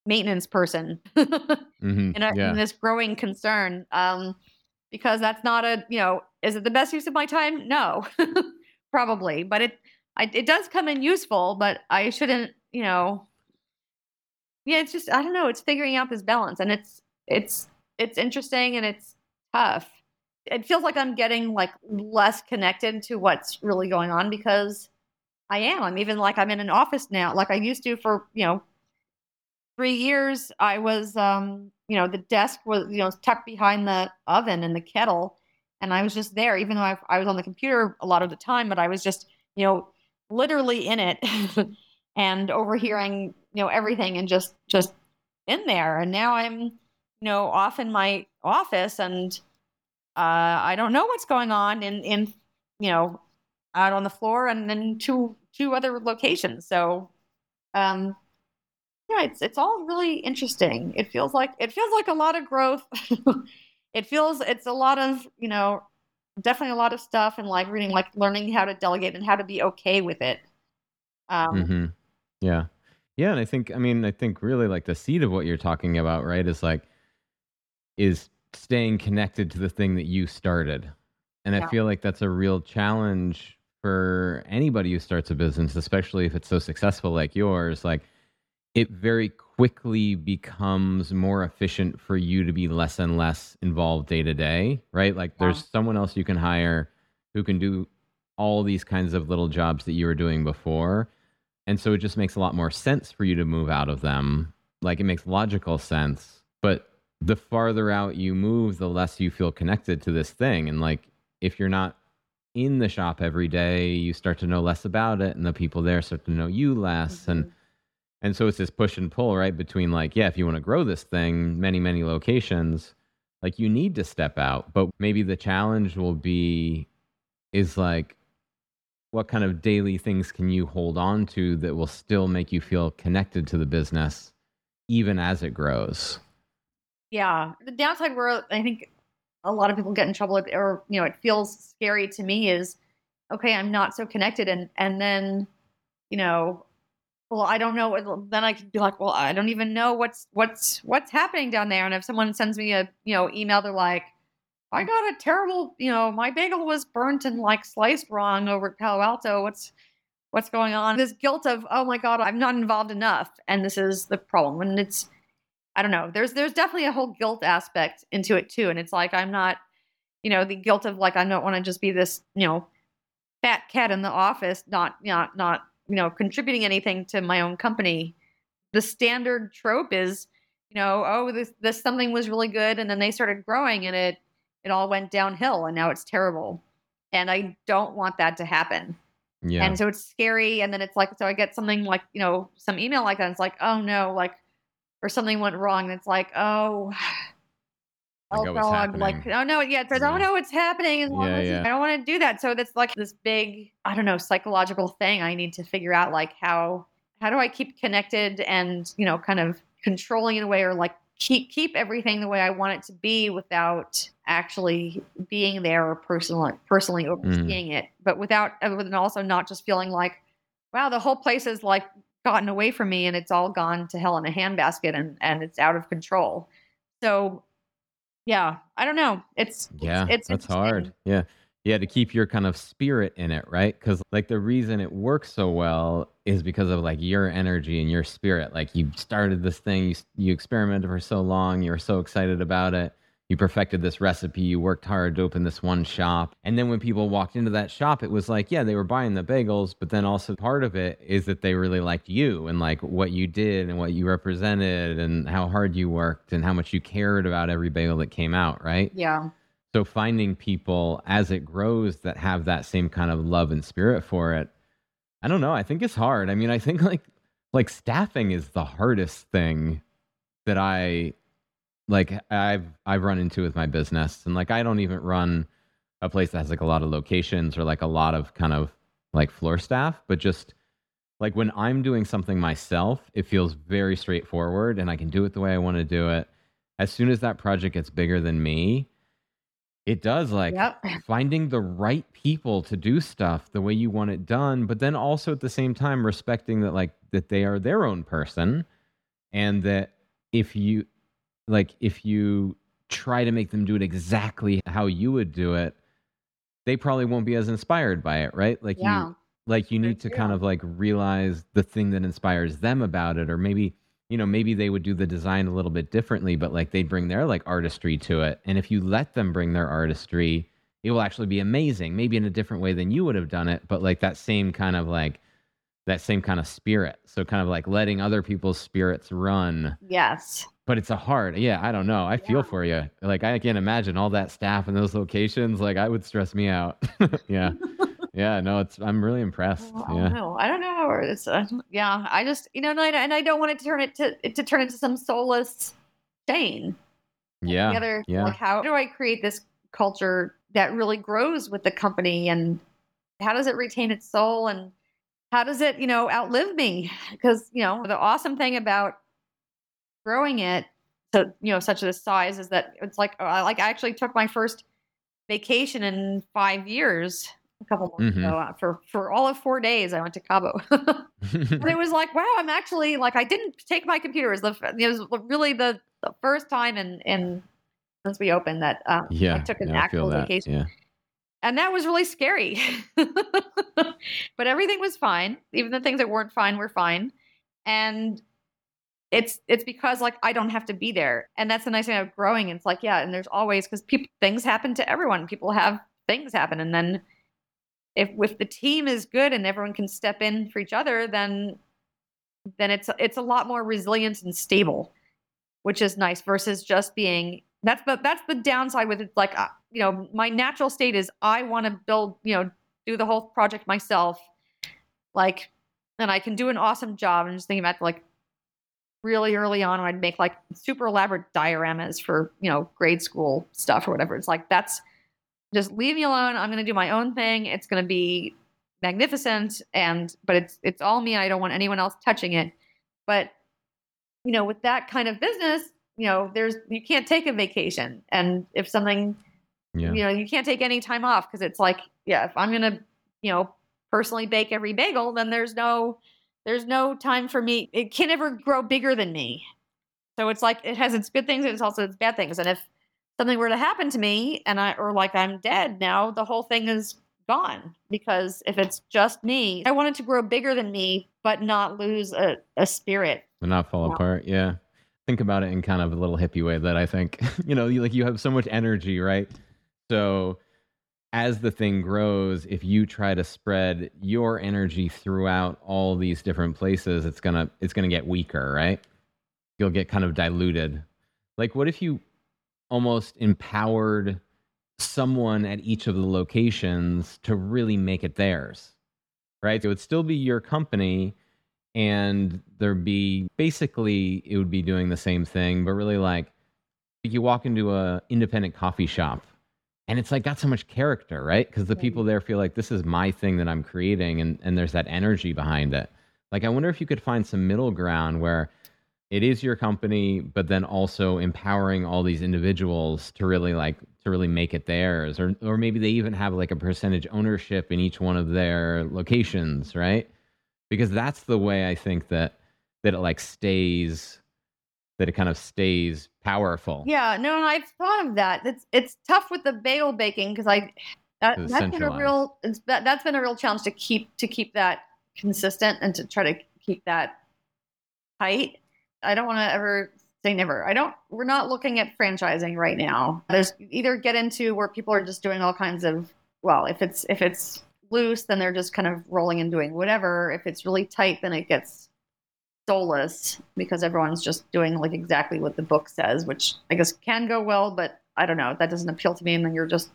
maintenance person in this growing concern. Because that's not a, you know, is it the best use of my time? No, probably, but it does come in useful, but I shouldn't, you know, yeah, it's just, I don't know. It's figuring out this balance and it's interesting and it's tough. It feels like I'm getting like less connected to what's really going on because I am. I'm even like, I'm in an office now. Like I used to for, you know, 3 years I was, you know, the desk was, you know, tucked behind the oven and the kettle. And I was just there, even though I was on the computer a lot of the time, but I was just, you know, literally in it and overhearing, you know, everything and just in there. And now I'm, you know, off in my office and I don't know what's going on in, you know, out on the floor and then two other locations. So, yeah, it's all really interesting. It feels like a lot of growth. It's a lot of, you know, definitely a lot of stuff and like reading, like learning how to delegate and how to be okay with it. Yeah. Yeah. And I think really like the seed of what you're talking about, right, is staying connected to the thing that you started. And yeah. I feel like that's a real challenge for anybody who starts a business, especially if it's so successful like yours, like it very quickly becomes more efficient for you to be less and less involved day to day, right? Like there's someone else you can hire who can do all these kinds of little jobs that you were doing before. And so it just makes a lot more sense for you to move out of them. Like it makes logical sense, but the farther out you move, the less you feel connected to this thing. And like, if you're not in the shop every day, you start to know less about it and the people there start to know you less. Mm-hmm. And so it's this push and pull, right? Between like, yeah, if you want to grow this thing, many, many locations, like you need to step out, but maybe the challenge will be is like, what kind of daily things can you hold on to that will still make you feel connected to the business, even as it grows? Yeah. The downside where I think a lot of people get in trouble or, you know, it feels scary to me is, okay, I'm not so connected. And then, you know, well, I don't know. Then I could be like, well, I don't even know what's happening down there. And if someone sends me a, you know, email, they're like, I got a terrible, you know, my bagel was burnt and like sliced wrong over at Palo Alto. What's going on? This guilt of, oh my God, I'm not involved enough. And this is the problem. And it's, I don't know. There's definitely a whole guilt aspect into it too. And it's like, I'm not, you know, the guilt of like, I don't want to just be this, you know, fat cat in the office, not, you know, contributing anything to my own company. The standard trope is, you know, oh, this something was really good. And then they started growing and it all went downhill and now it's terrible. And I don't want that to happen. Yeah. And so it's scary. And then it's like, so I get something like, you know, some email like that. And it's like, oh no, like, or something went wrong. And it's like, I don't know what's happening. I don't want to do that. So that's like this big, I don't know, psychological thing. I need to figure out like how do I keep connected and, you know, kind of controlling in a way or like keep everything the way I want it to be without actually being there or personally overseeing it, but without, and also not just feeling like, wow, the whole place is like gotten away from me and it's all gone to hell in a handbasket and it's out of control. So yeah, I don't know. It's that's hard. Yeah. Yeah. To keep your kind of spirit in it. Right. Cause like the reason it works so well is because of like your energy and your spirit. Like you started this thing, you experimented for so long. You were so excited about it. You perfected this recipe. You worked hard to open this one shop. And then when people walked into that shop, it was like, yeah, they were buying the bagels, but then also part of it is that they really liked you and like what you did and what you represented and how hard you worked and how much you cared about every bagel that came out, right? Yeah. So finding people as it grows that have that same kind of love and spirit for it, I don't know. I think it's hard. I mean, I think like staffing is the hardest thing that I've run into with my business. And like, I don't even run a place that has like a lot of locations or like a lot of kind of like floor staff, but just like when I'm doing something myself, it feels very straightforward and I can do it the way I want to do it. As soon as that project gets bigger than me, it does like finding the right people to do stuff the way you want it done, but then also at the same time respecting that like that they are their own person, and that if you try to make them do it exactly how you would do it, they probably won't be as inspired by it, right? You need to kind of like realize the thing that inspires them about it, or maybe, you know, maybe they would do the design a little bit differently, but like they'd bring their like artistry to it. And if you let them bring their artistry, it will actually be amazing, maybe in a different way than you would have done it, but like that same kind of spirit. So kind of like letting other people's spirits run. Yes. But it's a hard, I don't know. I feel for you. Like I can't imagine all that staff in those locations. Like I would stress me out. Yeah. Yeah, no, I'm really impressed. Well, yeah. I don't know how it is. I just, you know, and I don't want it to turn into some soulless chain. Yeah. Like, how do I create this culture that really grows with the company, and how does it retain its soul, and how does it, you know, outlive me? Because, you know, the awesome thing about growing it to, you know, such a size is that it's like I actually took my first vacation in 5 years. A couple months ago, for all of 4 days, I went to Cabo. And it was like, wow, I'm actually like, I didn't take my computer. It was really the first time in since we opened that I took an actual vacation. Yeah. And that was really scary. But everything was fine. Even the things that weren't fine were fine. And it's because like I don't have to be there. And that's the nice thing about growing. It's like, and there's always, because things happen to everyone. People have things happen, and then if the team is good and everyone can step in for each other, then it's a lot more resilient and stable, which is nice versus just being, that's the downside with it. Like, you know, my natural state is I want to build, you know, do the whole project myself. Like, and I can do an awesome job. I'm just thinking about like really early on, I'd make like super elaborate dioramas for, you know, grade school stuff or whatever. It's like, that's, just leave me alone. I'm going to do my own thing. It's going to be magnificent, but it's all me. I don't want anyone else touching it. But you know, with that kind of business, you know, you can't take a vacation, and if something, you know, you can't take any time off, because it's like, if I'm going to, you know, personally bake every bagel, then there's no time for me. It can't ever grow bigger than me. So it's like it has its good things and it's also its bad things, and if something were to happen to me or I'm dead now, the whole thing is gone. Because if it's just me, I want it to grow bigger than me, but not lose a spirit. But not fall apart. Yeah. Think about it in kind of a little hippie way that I think, you know, like you have so much energy, right? So as the thing grows, if you try to spread your energy throughout all these different places, it's going to get weaker, right? You'll get kind of diluted. Like, what if you almost empowered someone at each of the locations to really make it theirs, right? It would still be your company, and it would be doing the same thing, but really, like, you walk into a independent coffee shop and it's like got so much character, right? Because the people there feel like this is my thing that I'm creating, and there's that energy behind it. Like, I wonder if you could find some middle ground where it is your company, but then also empowering all these individuals to really make it theirs. Or maybe they even have like a percentage ownership in each one of their locations, right? Because that's the way I think that it like stays, that it kind of stays powerful. Yeah, no, I've thought of that. It's tough with the bagel baking, because that's been a real challenge to keep that consistent and to try to keep that tight. I don't want to ever say never. We're not looking at franchising right now. There's either get into where people are just doing all kinds of, well, if it's loose, then they're just kind of rolling and doing whatever. If it's really tight, then it gets soulless, because everyone's just doing like exactly what the book says, which I guess can go well, but I don't know, that doesn't appeal to me. And then you're just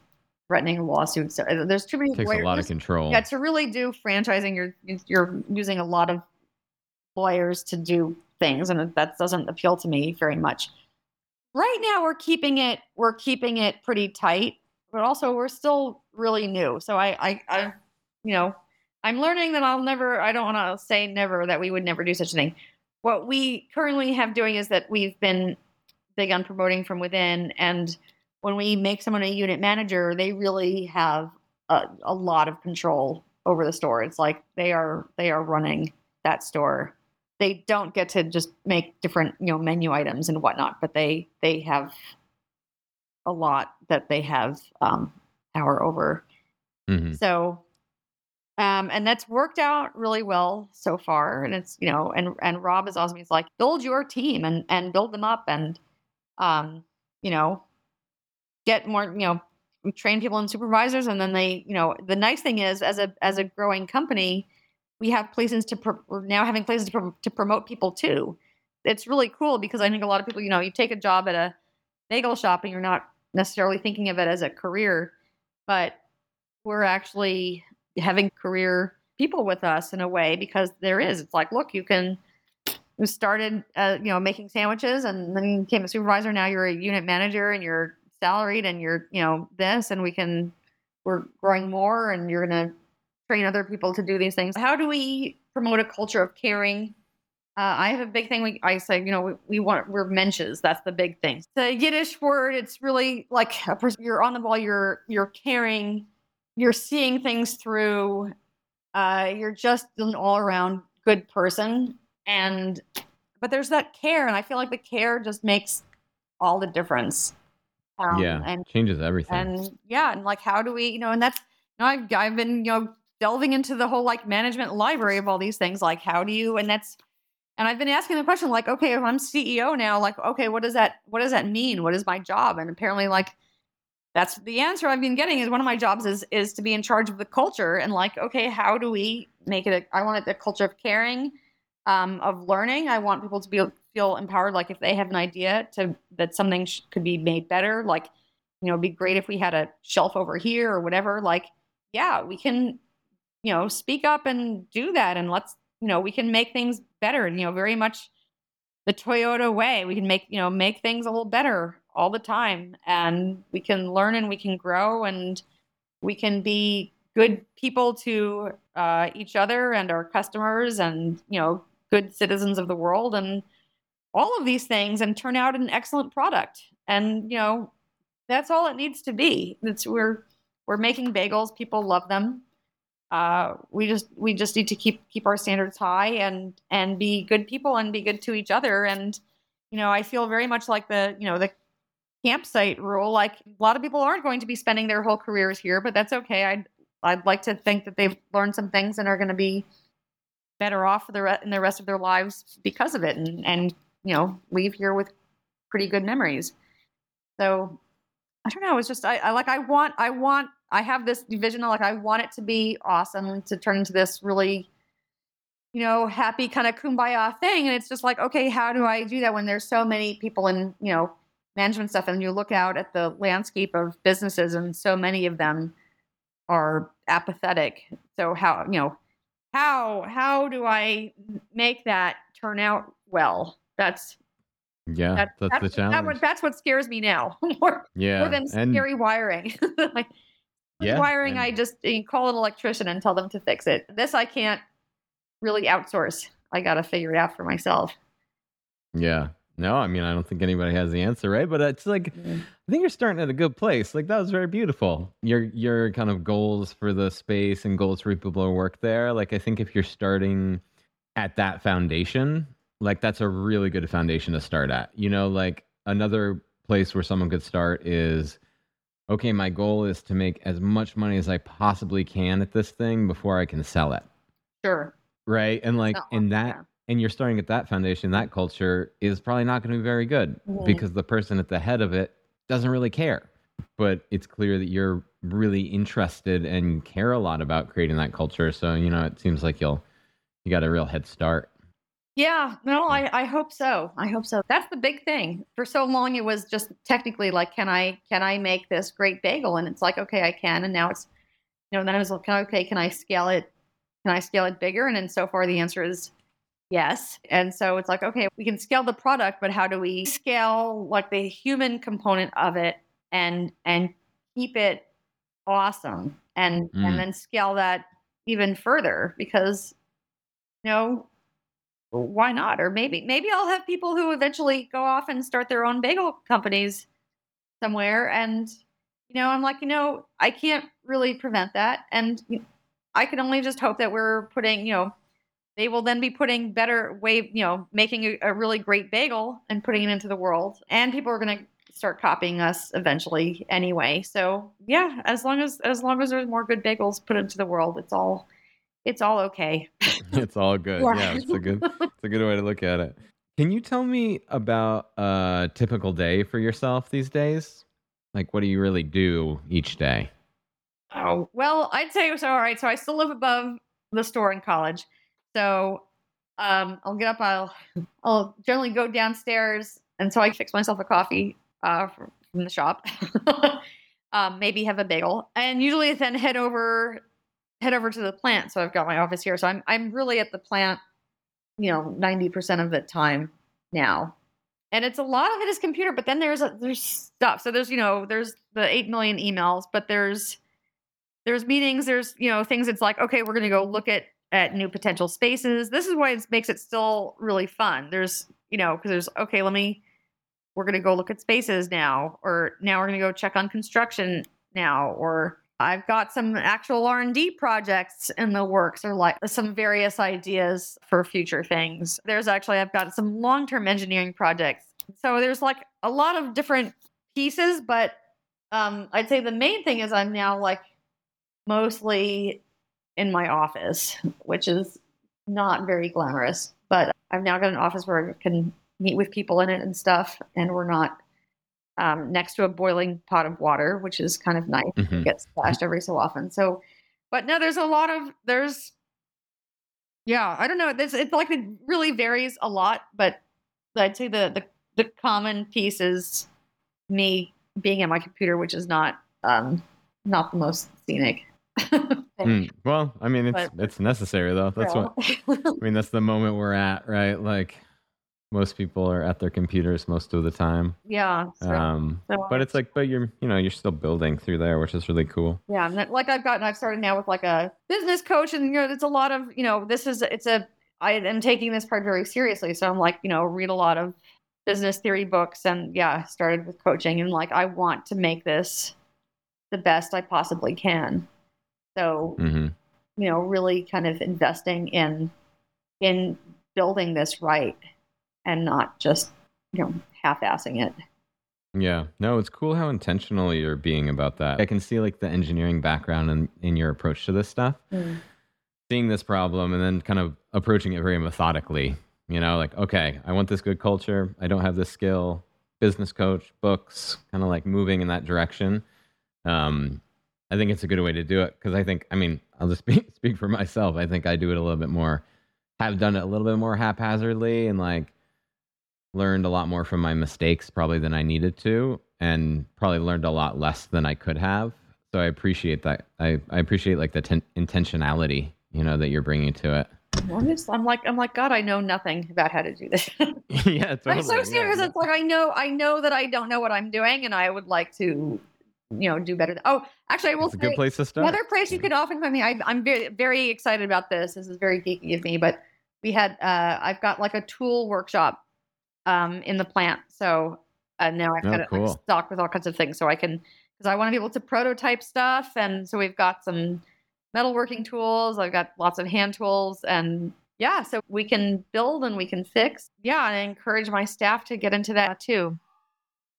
threatening lawsuits. There's too many. It takes lawyers. A lot of control. Yeah, to really do franchising, you're using a lot of lawyers to do things, and that doesn't appeal to me very much. Right now, we're keeping it pretty tight, but also we're still really new. So I you know, I'm learning that I don't want to say never, that we would never do such a thing. What we currently have doing is that we've been big on promoting from within. And when we make someone a unit manager, they really have a lot of control over the store. It's like they are running that store. They don't get to just make different, you know, menu items and whatnot, but they have a lot that they have power over. Mm-hmm. So, and that's worked out really well so far. And it's, you know, and Rob is awesome. He's like, build your team and build them up and, you know, get more, you know, train people and supervisors. And then they, you know, the nice thing is as a growing company, we have places to, we're now having places to promote people too. It's really cool because I think a lot of people, you know, you take a job at a bagel shop and you're not necessarily thinking of it as a career, but we're actually having career people with us in a way, because it's like, look, you started, you know, making sandwiches and then you became a supervisor. Now you're a unit manager and you're salaried and you're, you know, this, and we're growing more and you're going to train other people to do these things. How do we promote a culture of caring? I have a big thing. I say, you know, we're mensches. That's the big thing. The Yiddish word, it's really like you're on the ball, you're caring, you're seeing things through, you're just an all around good person. But there's that care. And I feel like the care just makes all the difference. And changes everything. And yeah. And like, how do we, you know, and that's, you know, I've been, you know, delving into the whole like management library of all these things, like how do you, and I've been asking the question, like, okay, if I'm CEO now, like, okay, what does that mean? What is my job? And apparently, like, that's the answer I've been getting is one of my jobs is to be in charge of the culture. And like, okay, how do we make it I want it a culture of caring, of learning. I want people to feel empowered. Like if they have an idea that something could be made better, like, you know, it'd be great if we had a shelf over here or whatever, like, yeah, we can, you know, speak up and do that. And let's, you know, we can make things better. And, you know, very much the Toyota way, we can make things a little better all the time. And we can learn and we can grow and we can be good people to each other and our customers and, you know, good citizens of the world and all of these things and turn out an excellent product. And, you know, that's all it needs to be. We're making bagels. People love them. We just need to keep our standards high and be good people and be good to each other. And, you know, I feel very much like the campsite rule, like a lot of people aren't going to be spending their whole careers here, but that's okay. I'd like to think that they've learned some things and are going to be better off in the rest of their lives because of it. And, you know, leave here with pretty good memories. So I don't know. It's just, I have this vision of like, I want it to be awesome to turn into this really, you know, happy kind of kumbaya thing. And it's just like, okay, how do I do that when there's so many people in, you know, management stuff and you look out at the landscape of businesses and so many of them are apathetic. So how, you know, how do I make that turn out well? That's the challenge. That's what scares me now more than scary wiring. Like, wiring, I just call an electrician and tell them to fix it. This I can't really outsource. I got to figure it out for myself. Yeah. No, I mean, I don't think anybody has the answer, right? But it's like, I think you're starting at a good place. Like, that was very beautiful. Your kind of goals for the space and goals for people who work there. Like, I think if you're starting at that foundation, like, that's a really good foundation to start at. You know, like, another place where someone could start is, okay, my goal is to make as much money as I possibly can at this thing before I can sell it. Sure. Right. And like, and you're starting at that foundation, that culture is probably not going to be very good because the person at the head of it doesn't really care, but it's clear that you're really interested and care a lot about creating that culture. So, you know, it seems like you got a real head start. Yeah, no, I hope so. I hope so. That's the big thing. For so long, it was just technically like, can I make this great bagel? And it's like, okay, I can. And now it's, you know, then I was like, okay, can I scale it? Can I scale it bigger? And then so far the answer is yes. And so it's like, okay, we can scale the product, but how do we scale like the human component of it and keep it awesome and then scale that even further because, you know, why not? Or maybe I'll have people who eventually go off and start their own bagel companies somewhere. And, you know, I'm like, you know, I can't really prevent that. And I can only just hope that we're putting, you know, they will then be putting better way, you know, making a really great bagel and putting it into the world. And people are going to start copying us eventually anyway. So yeah, as long as there's more good bagels put into the world, it's all okay. It's all good. Yeah, it's a good way to look at it. Can you tell me about a typical day for yourself these days? Like, what do you really do each day? Oh, well, I'd say, so, all right, so I still live above the store in college. So I'll get up, I'll generally go downstairs, and so I fix myself a coffee from the shop, maybe have a bagel, and usually then head over to the plant. So I've got my office here. So I'm really at the plant, you know, 90% of the time now. And it's a lot of it is computer, but then there's stuff. So there's, you know, there's the 8 million emails, but there's meetings, there's, you know, things. It's like, okay, we're going to go look at new potential spaces. This is why it makes it still really fun. There's, you know, cause there's, okay, we're going to go look at spaces now, or now we're going to go check on construction now, or I've got some actual R&D projects in the works, or like some various ideas for future things. There's actually, I've got some long-term engineering projects. So there's like a lot of different pieces, but I'd say the main thing is I'm now like mostly in my office, which is not very glamorous, but I've now got an office where I can meet with people in it and stuff. And we're not next to a boiling pot of water, which is kind of nice. It gets splashed every so often. So, but no, there's a lot of, I don't know. It's like, it really varies a lot, but I'd say the common piece is me being at my computer, which is not the most scenic. Well, I mean, it's necessary though. That's well. What, I mean, that's the moment we're at, right? Like, most people are at their computers most of the time. Yeah. So, but it's like, but you're still building through there, which is really cool. Yeah. And like I've started now with like a business coach, and, you know, it's a lot of, you know, I am taking this part very seriously. So I'm like, you know, read a lot of business theory books, and yeah, started with coaching, and like, I want to make this the best I possibly can. So, you know, really kind of investing in building this right. And not just, you know, half-assing it. Yeah. No, it's cool how intentional you're being about that. I can see like the engineering background in your approach to this stuff. Seeing this problem and then kind of approaching it very methodically. You know, like, okay, I want this good culture. I don't have this skill. Business coach, books, kind of like moving in that direction. I think it's a good way to do it because I'll just speak for myself. I think I do it a little bit more, have done it a little bit more haphazardly and like, learned a lot more from my mistakes probably than I needed to, and probably learned a lot less than I could have. So I appreciate that. I appreciate like the intentionality, you know, that you're bringing to it. I'm like, God, I know nothing about how to do this. Yeah, totally. I'm so serious. Yeah. It's like, I know that I don't know what I'm doing, and I would like to, you know, do better. Oh, actually, I will say, it's a good place to start. Another place you could often find me. I'm very, very excited about this. This is very geeky of me, but we had, I've got like a tool workshop in the plant. So now I've got it like, stocked with all kinds of things so I can, because I want to be able to prototype stuff. And so we've got some metalworking tools. I've got lots of hand tools, and yeah, so we can build and we can fix. Yeah. And I encourage my staff to get into that too.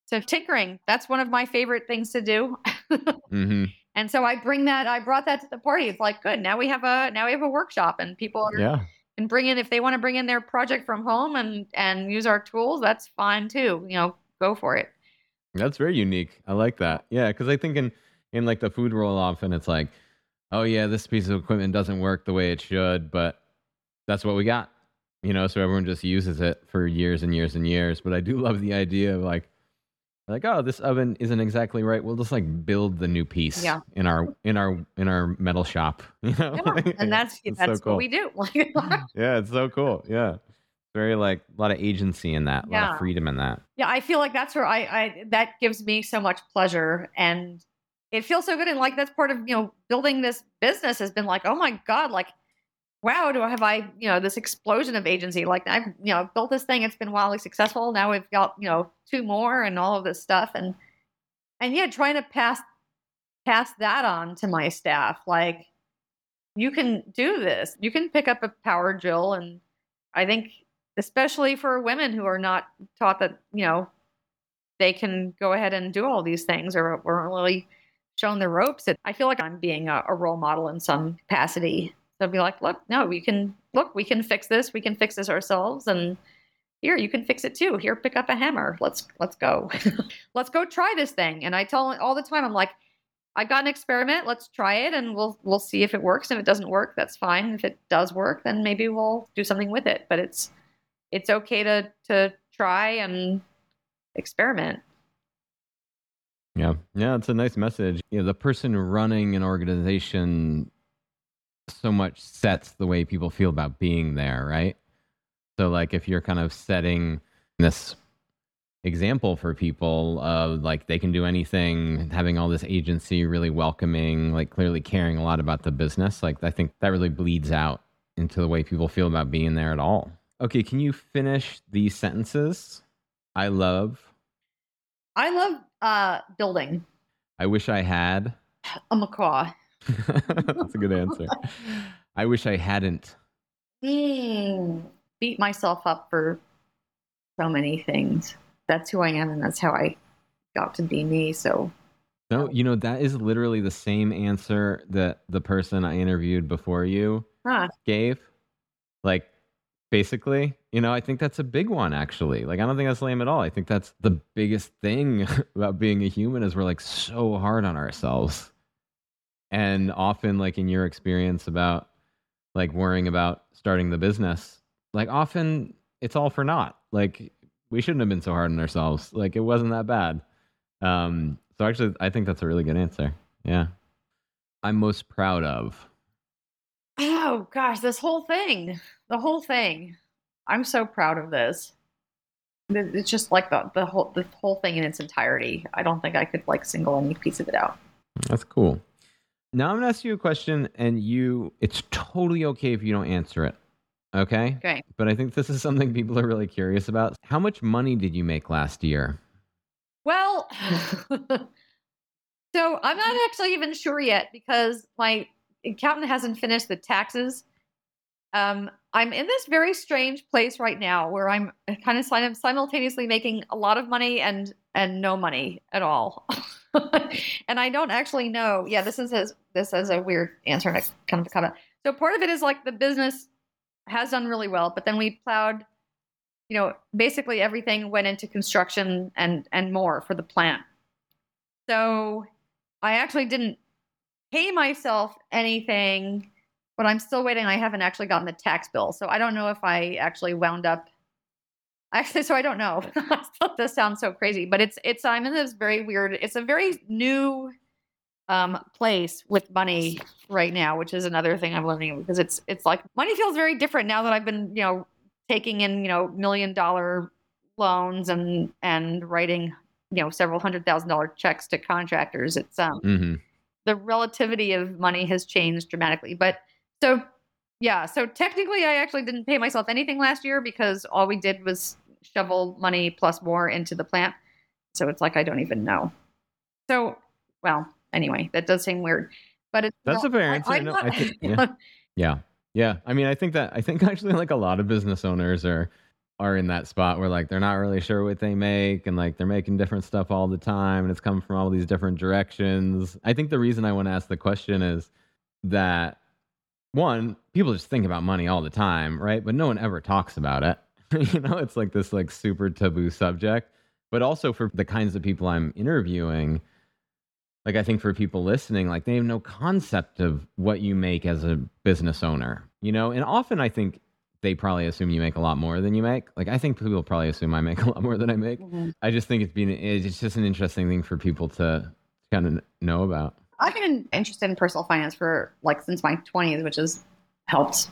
So tinkering, that's one of my favorite things to do. And so I brought that to the party. It's like, good. Now we have a workshop, and people are, and bring in, if they want to bring in their project from home and use our tools, that's fine too. You know, go for it. That's very unique. I like that. Yeah, because I think in like the food roll off, and it's like, oh yeah, this piece of equipment doesn't work the way it should, but that's what we got. you know, so everyone just uses it for years and years and years. But I do love the idea of like, oh, this oven isn't exactly right. We'll just like build the new piece in our metal shop, you know? Yeah. And that's so cool. What we do. Yeah. It's so cool. Yeah. Very like a lot of agency in that, a lot of freedom in that. Yeah. I feel like that's where I that gives me so much pleasure, and it feels so good. And like, that's part of, you know, building this business has been like, oh my God, like, wow, this explosion of agency. Like I've, you know, built this thing. It's been wildly successful. Now we've got, you know, 2 more and all of this stuff. And yeah, trying to pass that on to my staff. Like, you can do this, you can pick up a power drill. And I think, especially for women who are not taught that, you know, they can go ahead and do all these things or weren't really shown the ropes. I feel like I'm being a role model in some capacity. So I'd be like, we can fix this. We can fix this ourselves. And here, you can fix it too. Here, pick up a hammer. Let's go. Let's go try this thing. And I tell all the time, I'm like, I got an experiment. Let's try it. And we'll see if it works. And if it doesn't work, that's fine. If it does work, then maybe we'll do something with it. But it's okay to try and experiment. Yeah. Yeah. It's a nice message. You know, the person running an organization so much sets the way people feel about being there, right? So like, if you're kind of setting this example for people of like, they can do anything, having all this agency, really welcoming, like clearly caring a lot about the business. Like, I think that really bleeds out into the way people feel about being there at all. Okay. Can you finish these sentences? I love building. I wish I had a macaw. That's a good answer. I wish I hadn't. Beat myself up for so many things. That's who I am, and that's how I got to be me. So no, you know, that is literally the same answer that the person I interviewed before you gave. Like, basically, you know, I think that's a big one, actually. Like, I don't think that's lame at all. I think that's the biggest thing about being a human is we're like so hard on ourselves. And often, like in your experience about like worrying about starting the business, like often it's all for naught. Like, we shouldn't have been so hard on ourselves. Like, it wasn't that bad. So actually, I think that's a really good answer. Yeah. I'm most proud of. Oh gosh, this whole thing. The whole thing. I'm so proud of this. It's just like the whole thing in its entirety. I don't think I could like single any piece of it out. That's cool. Now I'm going to ask you a question, and it's totally okay if you don't answer it. Okay? Okay. But I think this is something people are really curious about. How much money did you make last year? Well, so I'm not actually even sure yet because my accountant hasn't finished the taxes. I'm in this very strange place right now where I'm kind of simultaneously making a lot of money and no money at all. And I don't actually know. Yeah, this is a weird answer and a kind of comment. So part of it is like the business has done really well, but then we plowed, you know, basically everything went into construction and more for the plant. So I actually didn't pay myself anything, but I'm still waiting. I haven't actually gotten the tax bill. So I don't know if I actually wound up. Actually, so I don't know. This sounds so crazy, but it's I'm in this very weird. It's a very new place with money right now, which is another thing I'm learning because it's like money feels very different now that I've been, you know, taking in, you know, $1 million loans and writing, you know, several $100,000 checks to contractors. It's the relativity of money has changed dramatically, but so. Yeah, so technically I actually didn't pay myself anything last year because all we did was shovel money plus more into the plant. So it's like I don't even know. So, well, anyway, that does seem weird. But that's a fair answer. Yeah. I mean, I think actually like a lot of business owners are in that spot where like they're not really sure what they make and like they're making different stuff all the time and it's coming from all these different directions. I think the reason I want to ask the question is that one, people just think about money all the time, right? But no one ever talks about it. You know, it's like this like super taboo subject. But also for the kinds of people I'm interviewing, like I think for people listening, like they have no concept of what you make as a business owner, you know? And often I think they probably assume you make a lot more than you make. Like, I think people probably assume I make a lot more than I make. Mm-hmm. I just think it's just an interesting thing for people to kind of know about. I've been interested in personal finance for like since my 20s, which has helped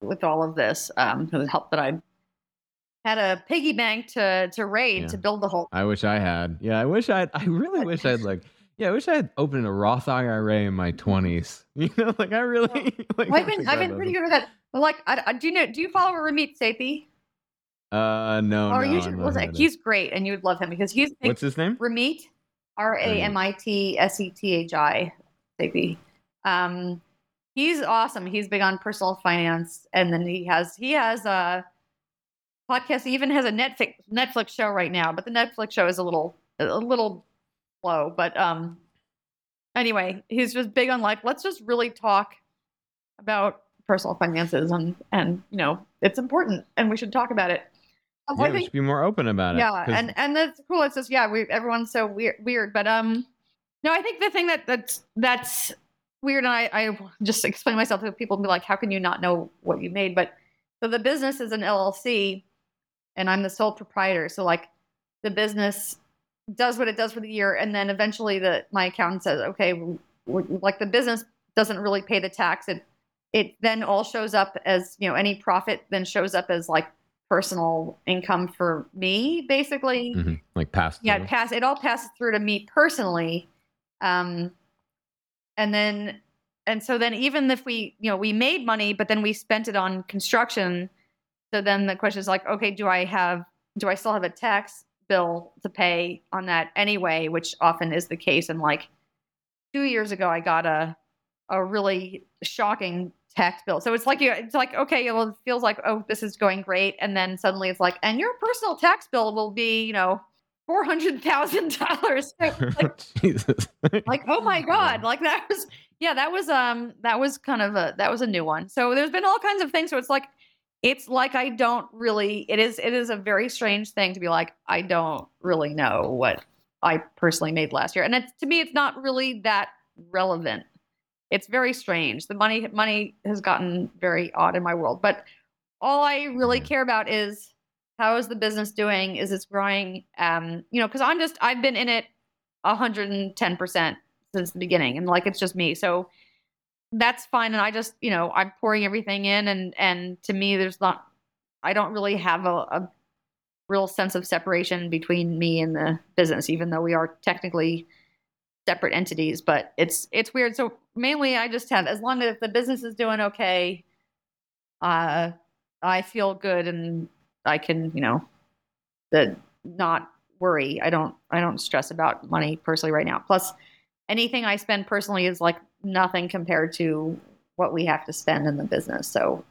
with all of this. It helped that I had a piggy bank to raid to build the whole. I wish I had. Yeah, I wish I had opened a Roth IRA in my 20s. You know, like I really. Like, well, I've been pretty good with that. Well, like, do you follow Ramit Sethi? No. Or you should listen. He's great, and you would love him because he's. What's his name? Ramit, RAMITSETHI Sethi. He's awesome. He's big on personal finance, and then he has a podcast. He even has a Netflix show right now, but the Netflix show is a little low. But anyway, he's just big on like, let's just really talk about personal finances and you know, it's important and we should talk about it. Yeah, we should be more open about it. Yeah, and that's cool. It's just everyone's so weird. But no, I think the thing that's weird, and I just explain myself to people and be like, how can you not know what you made? But so the business is an LLC and I'm the sole proprietor. So like the business does what it does for the year, and then eventually my accountant says, okay, like the business doesn't really pay the tax. It then all shows up as, you know, any profit then shows up as like personal income for me, basically. Mm-hmm. Like pass through. Yeah, it all passes through to me personally. And so then even if we, you know, we made money, but then we spent it on construction. So then the question is like, okay, do I still have a tax bill to pay on that anyway, which often is the case. And like 2 years ago, I got a really shocking tax bill. So it's like, okay, well, it feels like, oh, this is going great. And then suddenly it's like, and your personal tax bill will be, you know, $400,000. Like, Jesus. Like, oh my God. Like that was a new one. So there's been all kinds of things. So it's like, I don't really, it is a very strange thing to be like, I don't really know what I personally made last year. And to me, it's not really that relevant. It's very strange. The money has gotten very odd in my world. But all I really care about is how is the business doing? Is it growing? You know, because I've been in it 110% since the beginning, and like it's just me, so that's fine. And I just, you know, I'm pouring everything in, and to me, I don't really have a real sense of separation between me and the business, even though we are technically separate entities, but it's weird. So mainly I just have, as long as the business is doing okay, I feel good and I can, you know, not worry. I don't stress about money personally right now. Plus anything I spend personally is like nothing compared to what we have to spend in the business. So.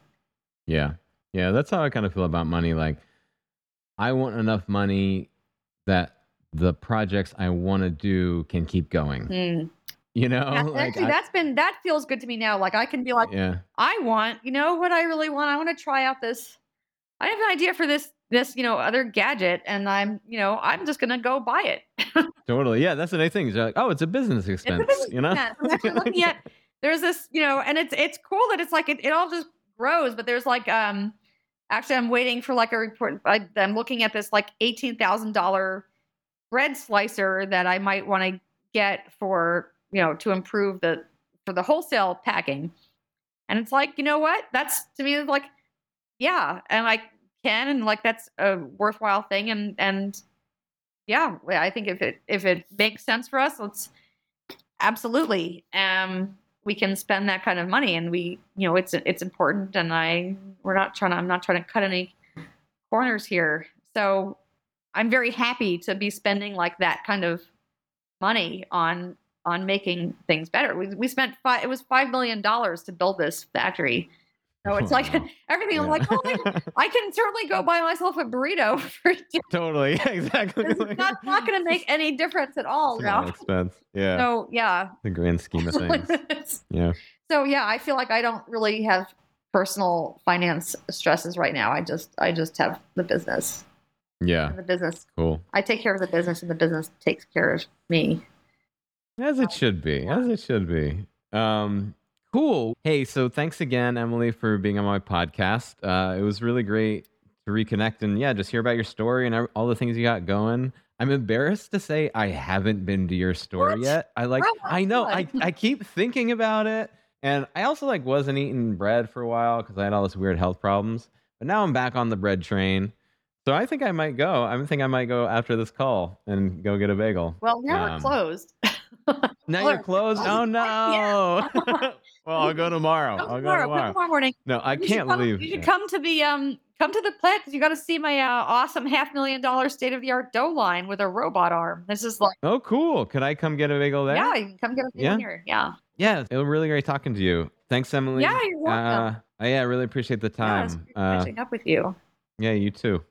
Yeah. Yeah. That's how I kind of feel about money. Like I want enough money that the projects I want to do can keep going. Mm. You know, that feels good to me now. Like I can be like, I want, you know what I really want? I want to try out this. I have an idea for this, you know, other gadget, and I'm, you know, I'm just going to go buy it. Totally. Yeah. That's the nice thing. You're like, oh, it's a business expense, you know? I'm actually looking at, there's this, you know, and it's cool that it's like, it all just grows, but there's like, actually I'm waiting for like a report. I'm looking at this like $18,000 bread slicer that I might want to get for, you know, to improve for the wholesale packing. And it's like, you know what? That's to me like, yeah. And I can, and like, that's a worthwhile thing. And yeah, I think if it makes sense for us, let's absolutely, we can spend that kind of money, and we, you know, it's important. And I'm not trying to cut any corners here. So I'm very happy to be spending like that kind of money on making things better. We spent $5 million to build this factory. So it's like everything. I'm like, oh my God, I can certainly go buy myself a burrito. Totally. Yeah, exactly. It's not going to make any difference at all. No expense. Yeah. So yeah. The grand scheme of things. Yeah. So yeah, I feel like I don't really have personal finance stresses right now. I just have the business. Yeah. The business. Cool. I take care of the business, and the business takes care of me. As it should be. As it should be. Cool. Hey, so thanks again, Emily, for being on my podcast. It was really great to reconnect and just hear about your story and all the things you got going. I'm embarrassed to say I haven't been to your store yet. I keep thinking about it. And I also wasn't eating bread for a while because I had all this weird health problems. But now I'm back on the bread train. So I think I might go. I think I might go after this call and go get a bagel. Well, now we're closed. Now you're closed? Oh, no. Yeah. Well, I'll go tomorrow. Tomorrow morning. No, I can't leave. You should come to the plant because you got to see my awesome $500,000 state-of-the-art dough line with a robot arm. This is oh, cool. Could I come get a bagel there? Yeah, you can come get a bagel here. Yeah. Yeah, it was really great talking to you. Thanks, Emily. Yeah, you're welcome. I really appreciate the time. Yeah, catching up with you. Yeah, you too.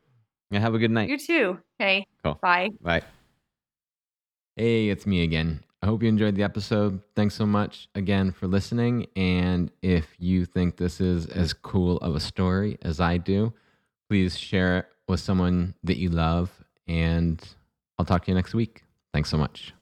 Yeah, have a good night. You too. Okay. Cool. Bye. Bye. Hey, it's me again. I hope you enjoyed the episode. Thanks so much again for listening. And if you think this is as cool of a story as I do, please share it with someone that you love. And I'll talk to you next week. Thanks so much.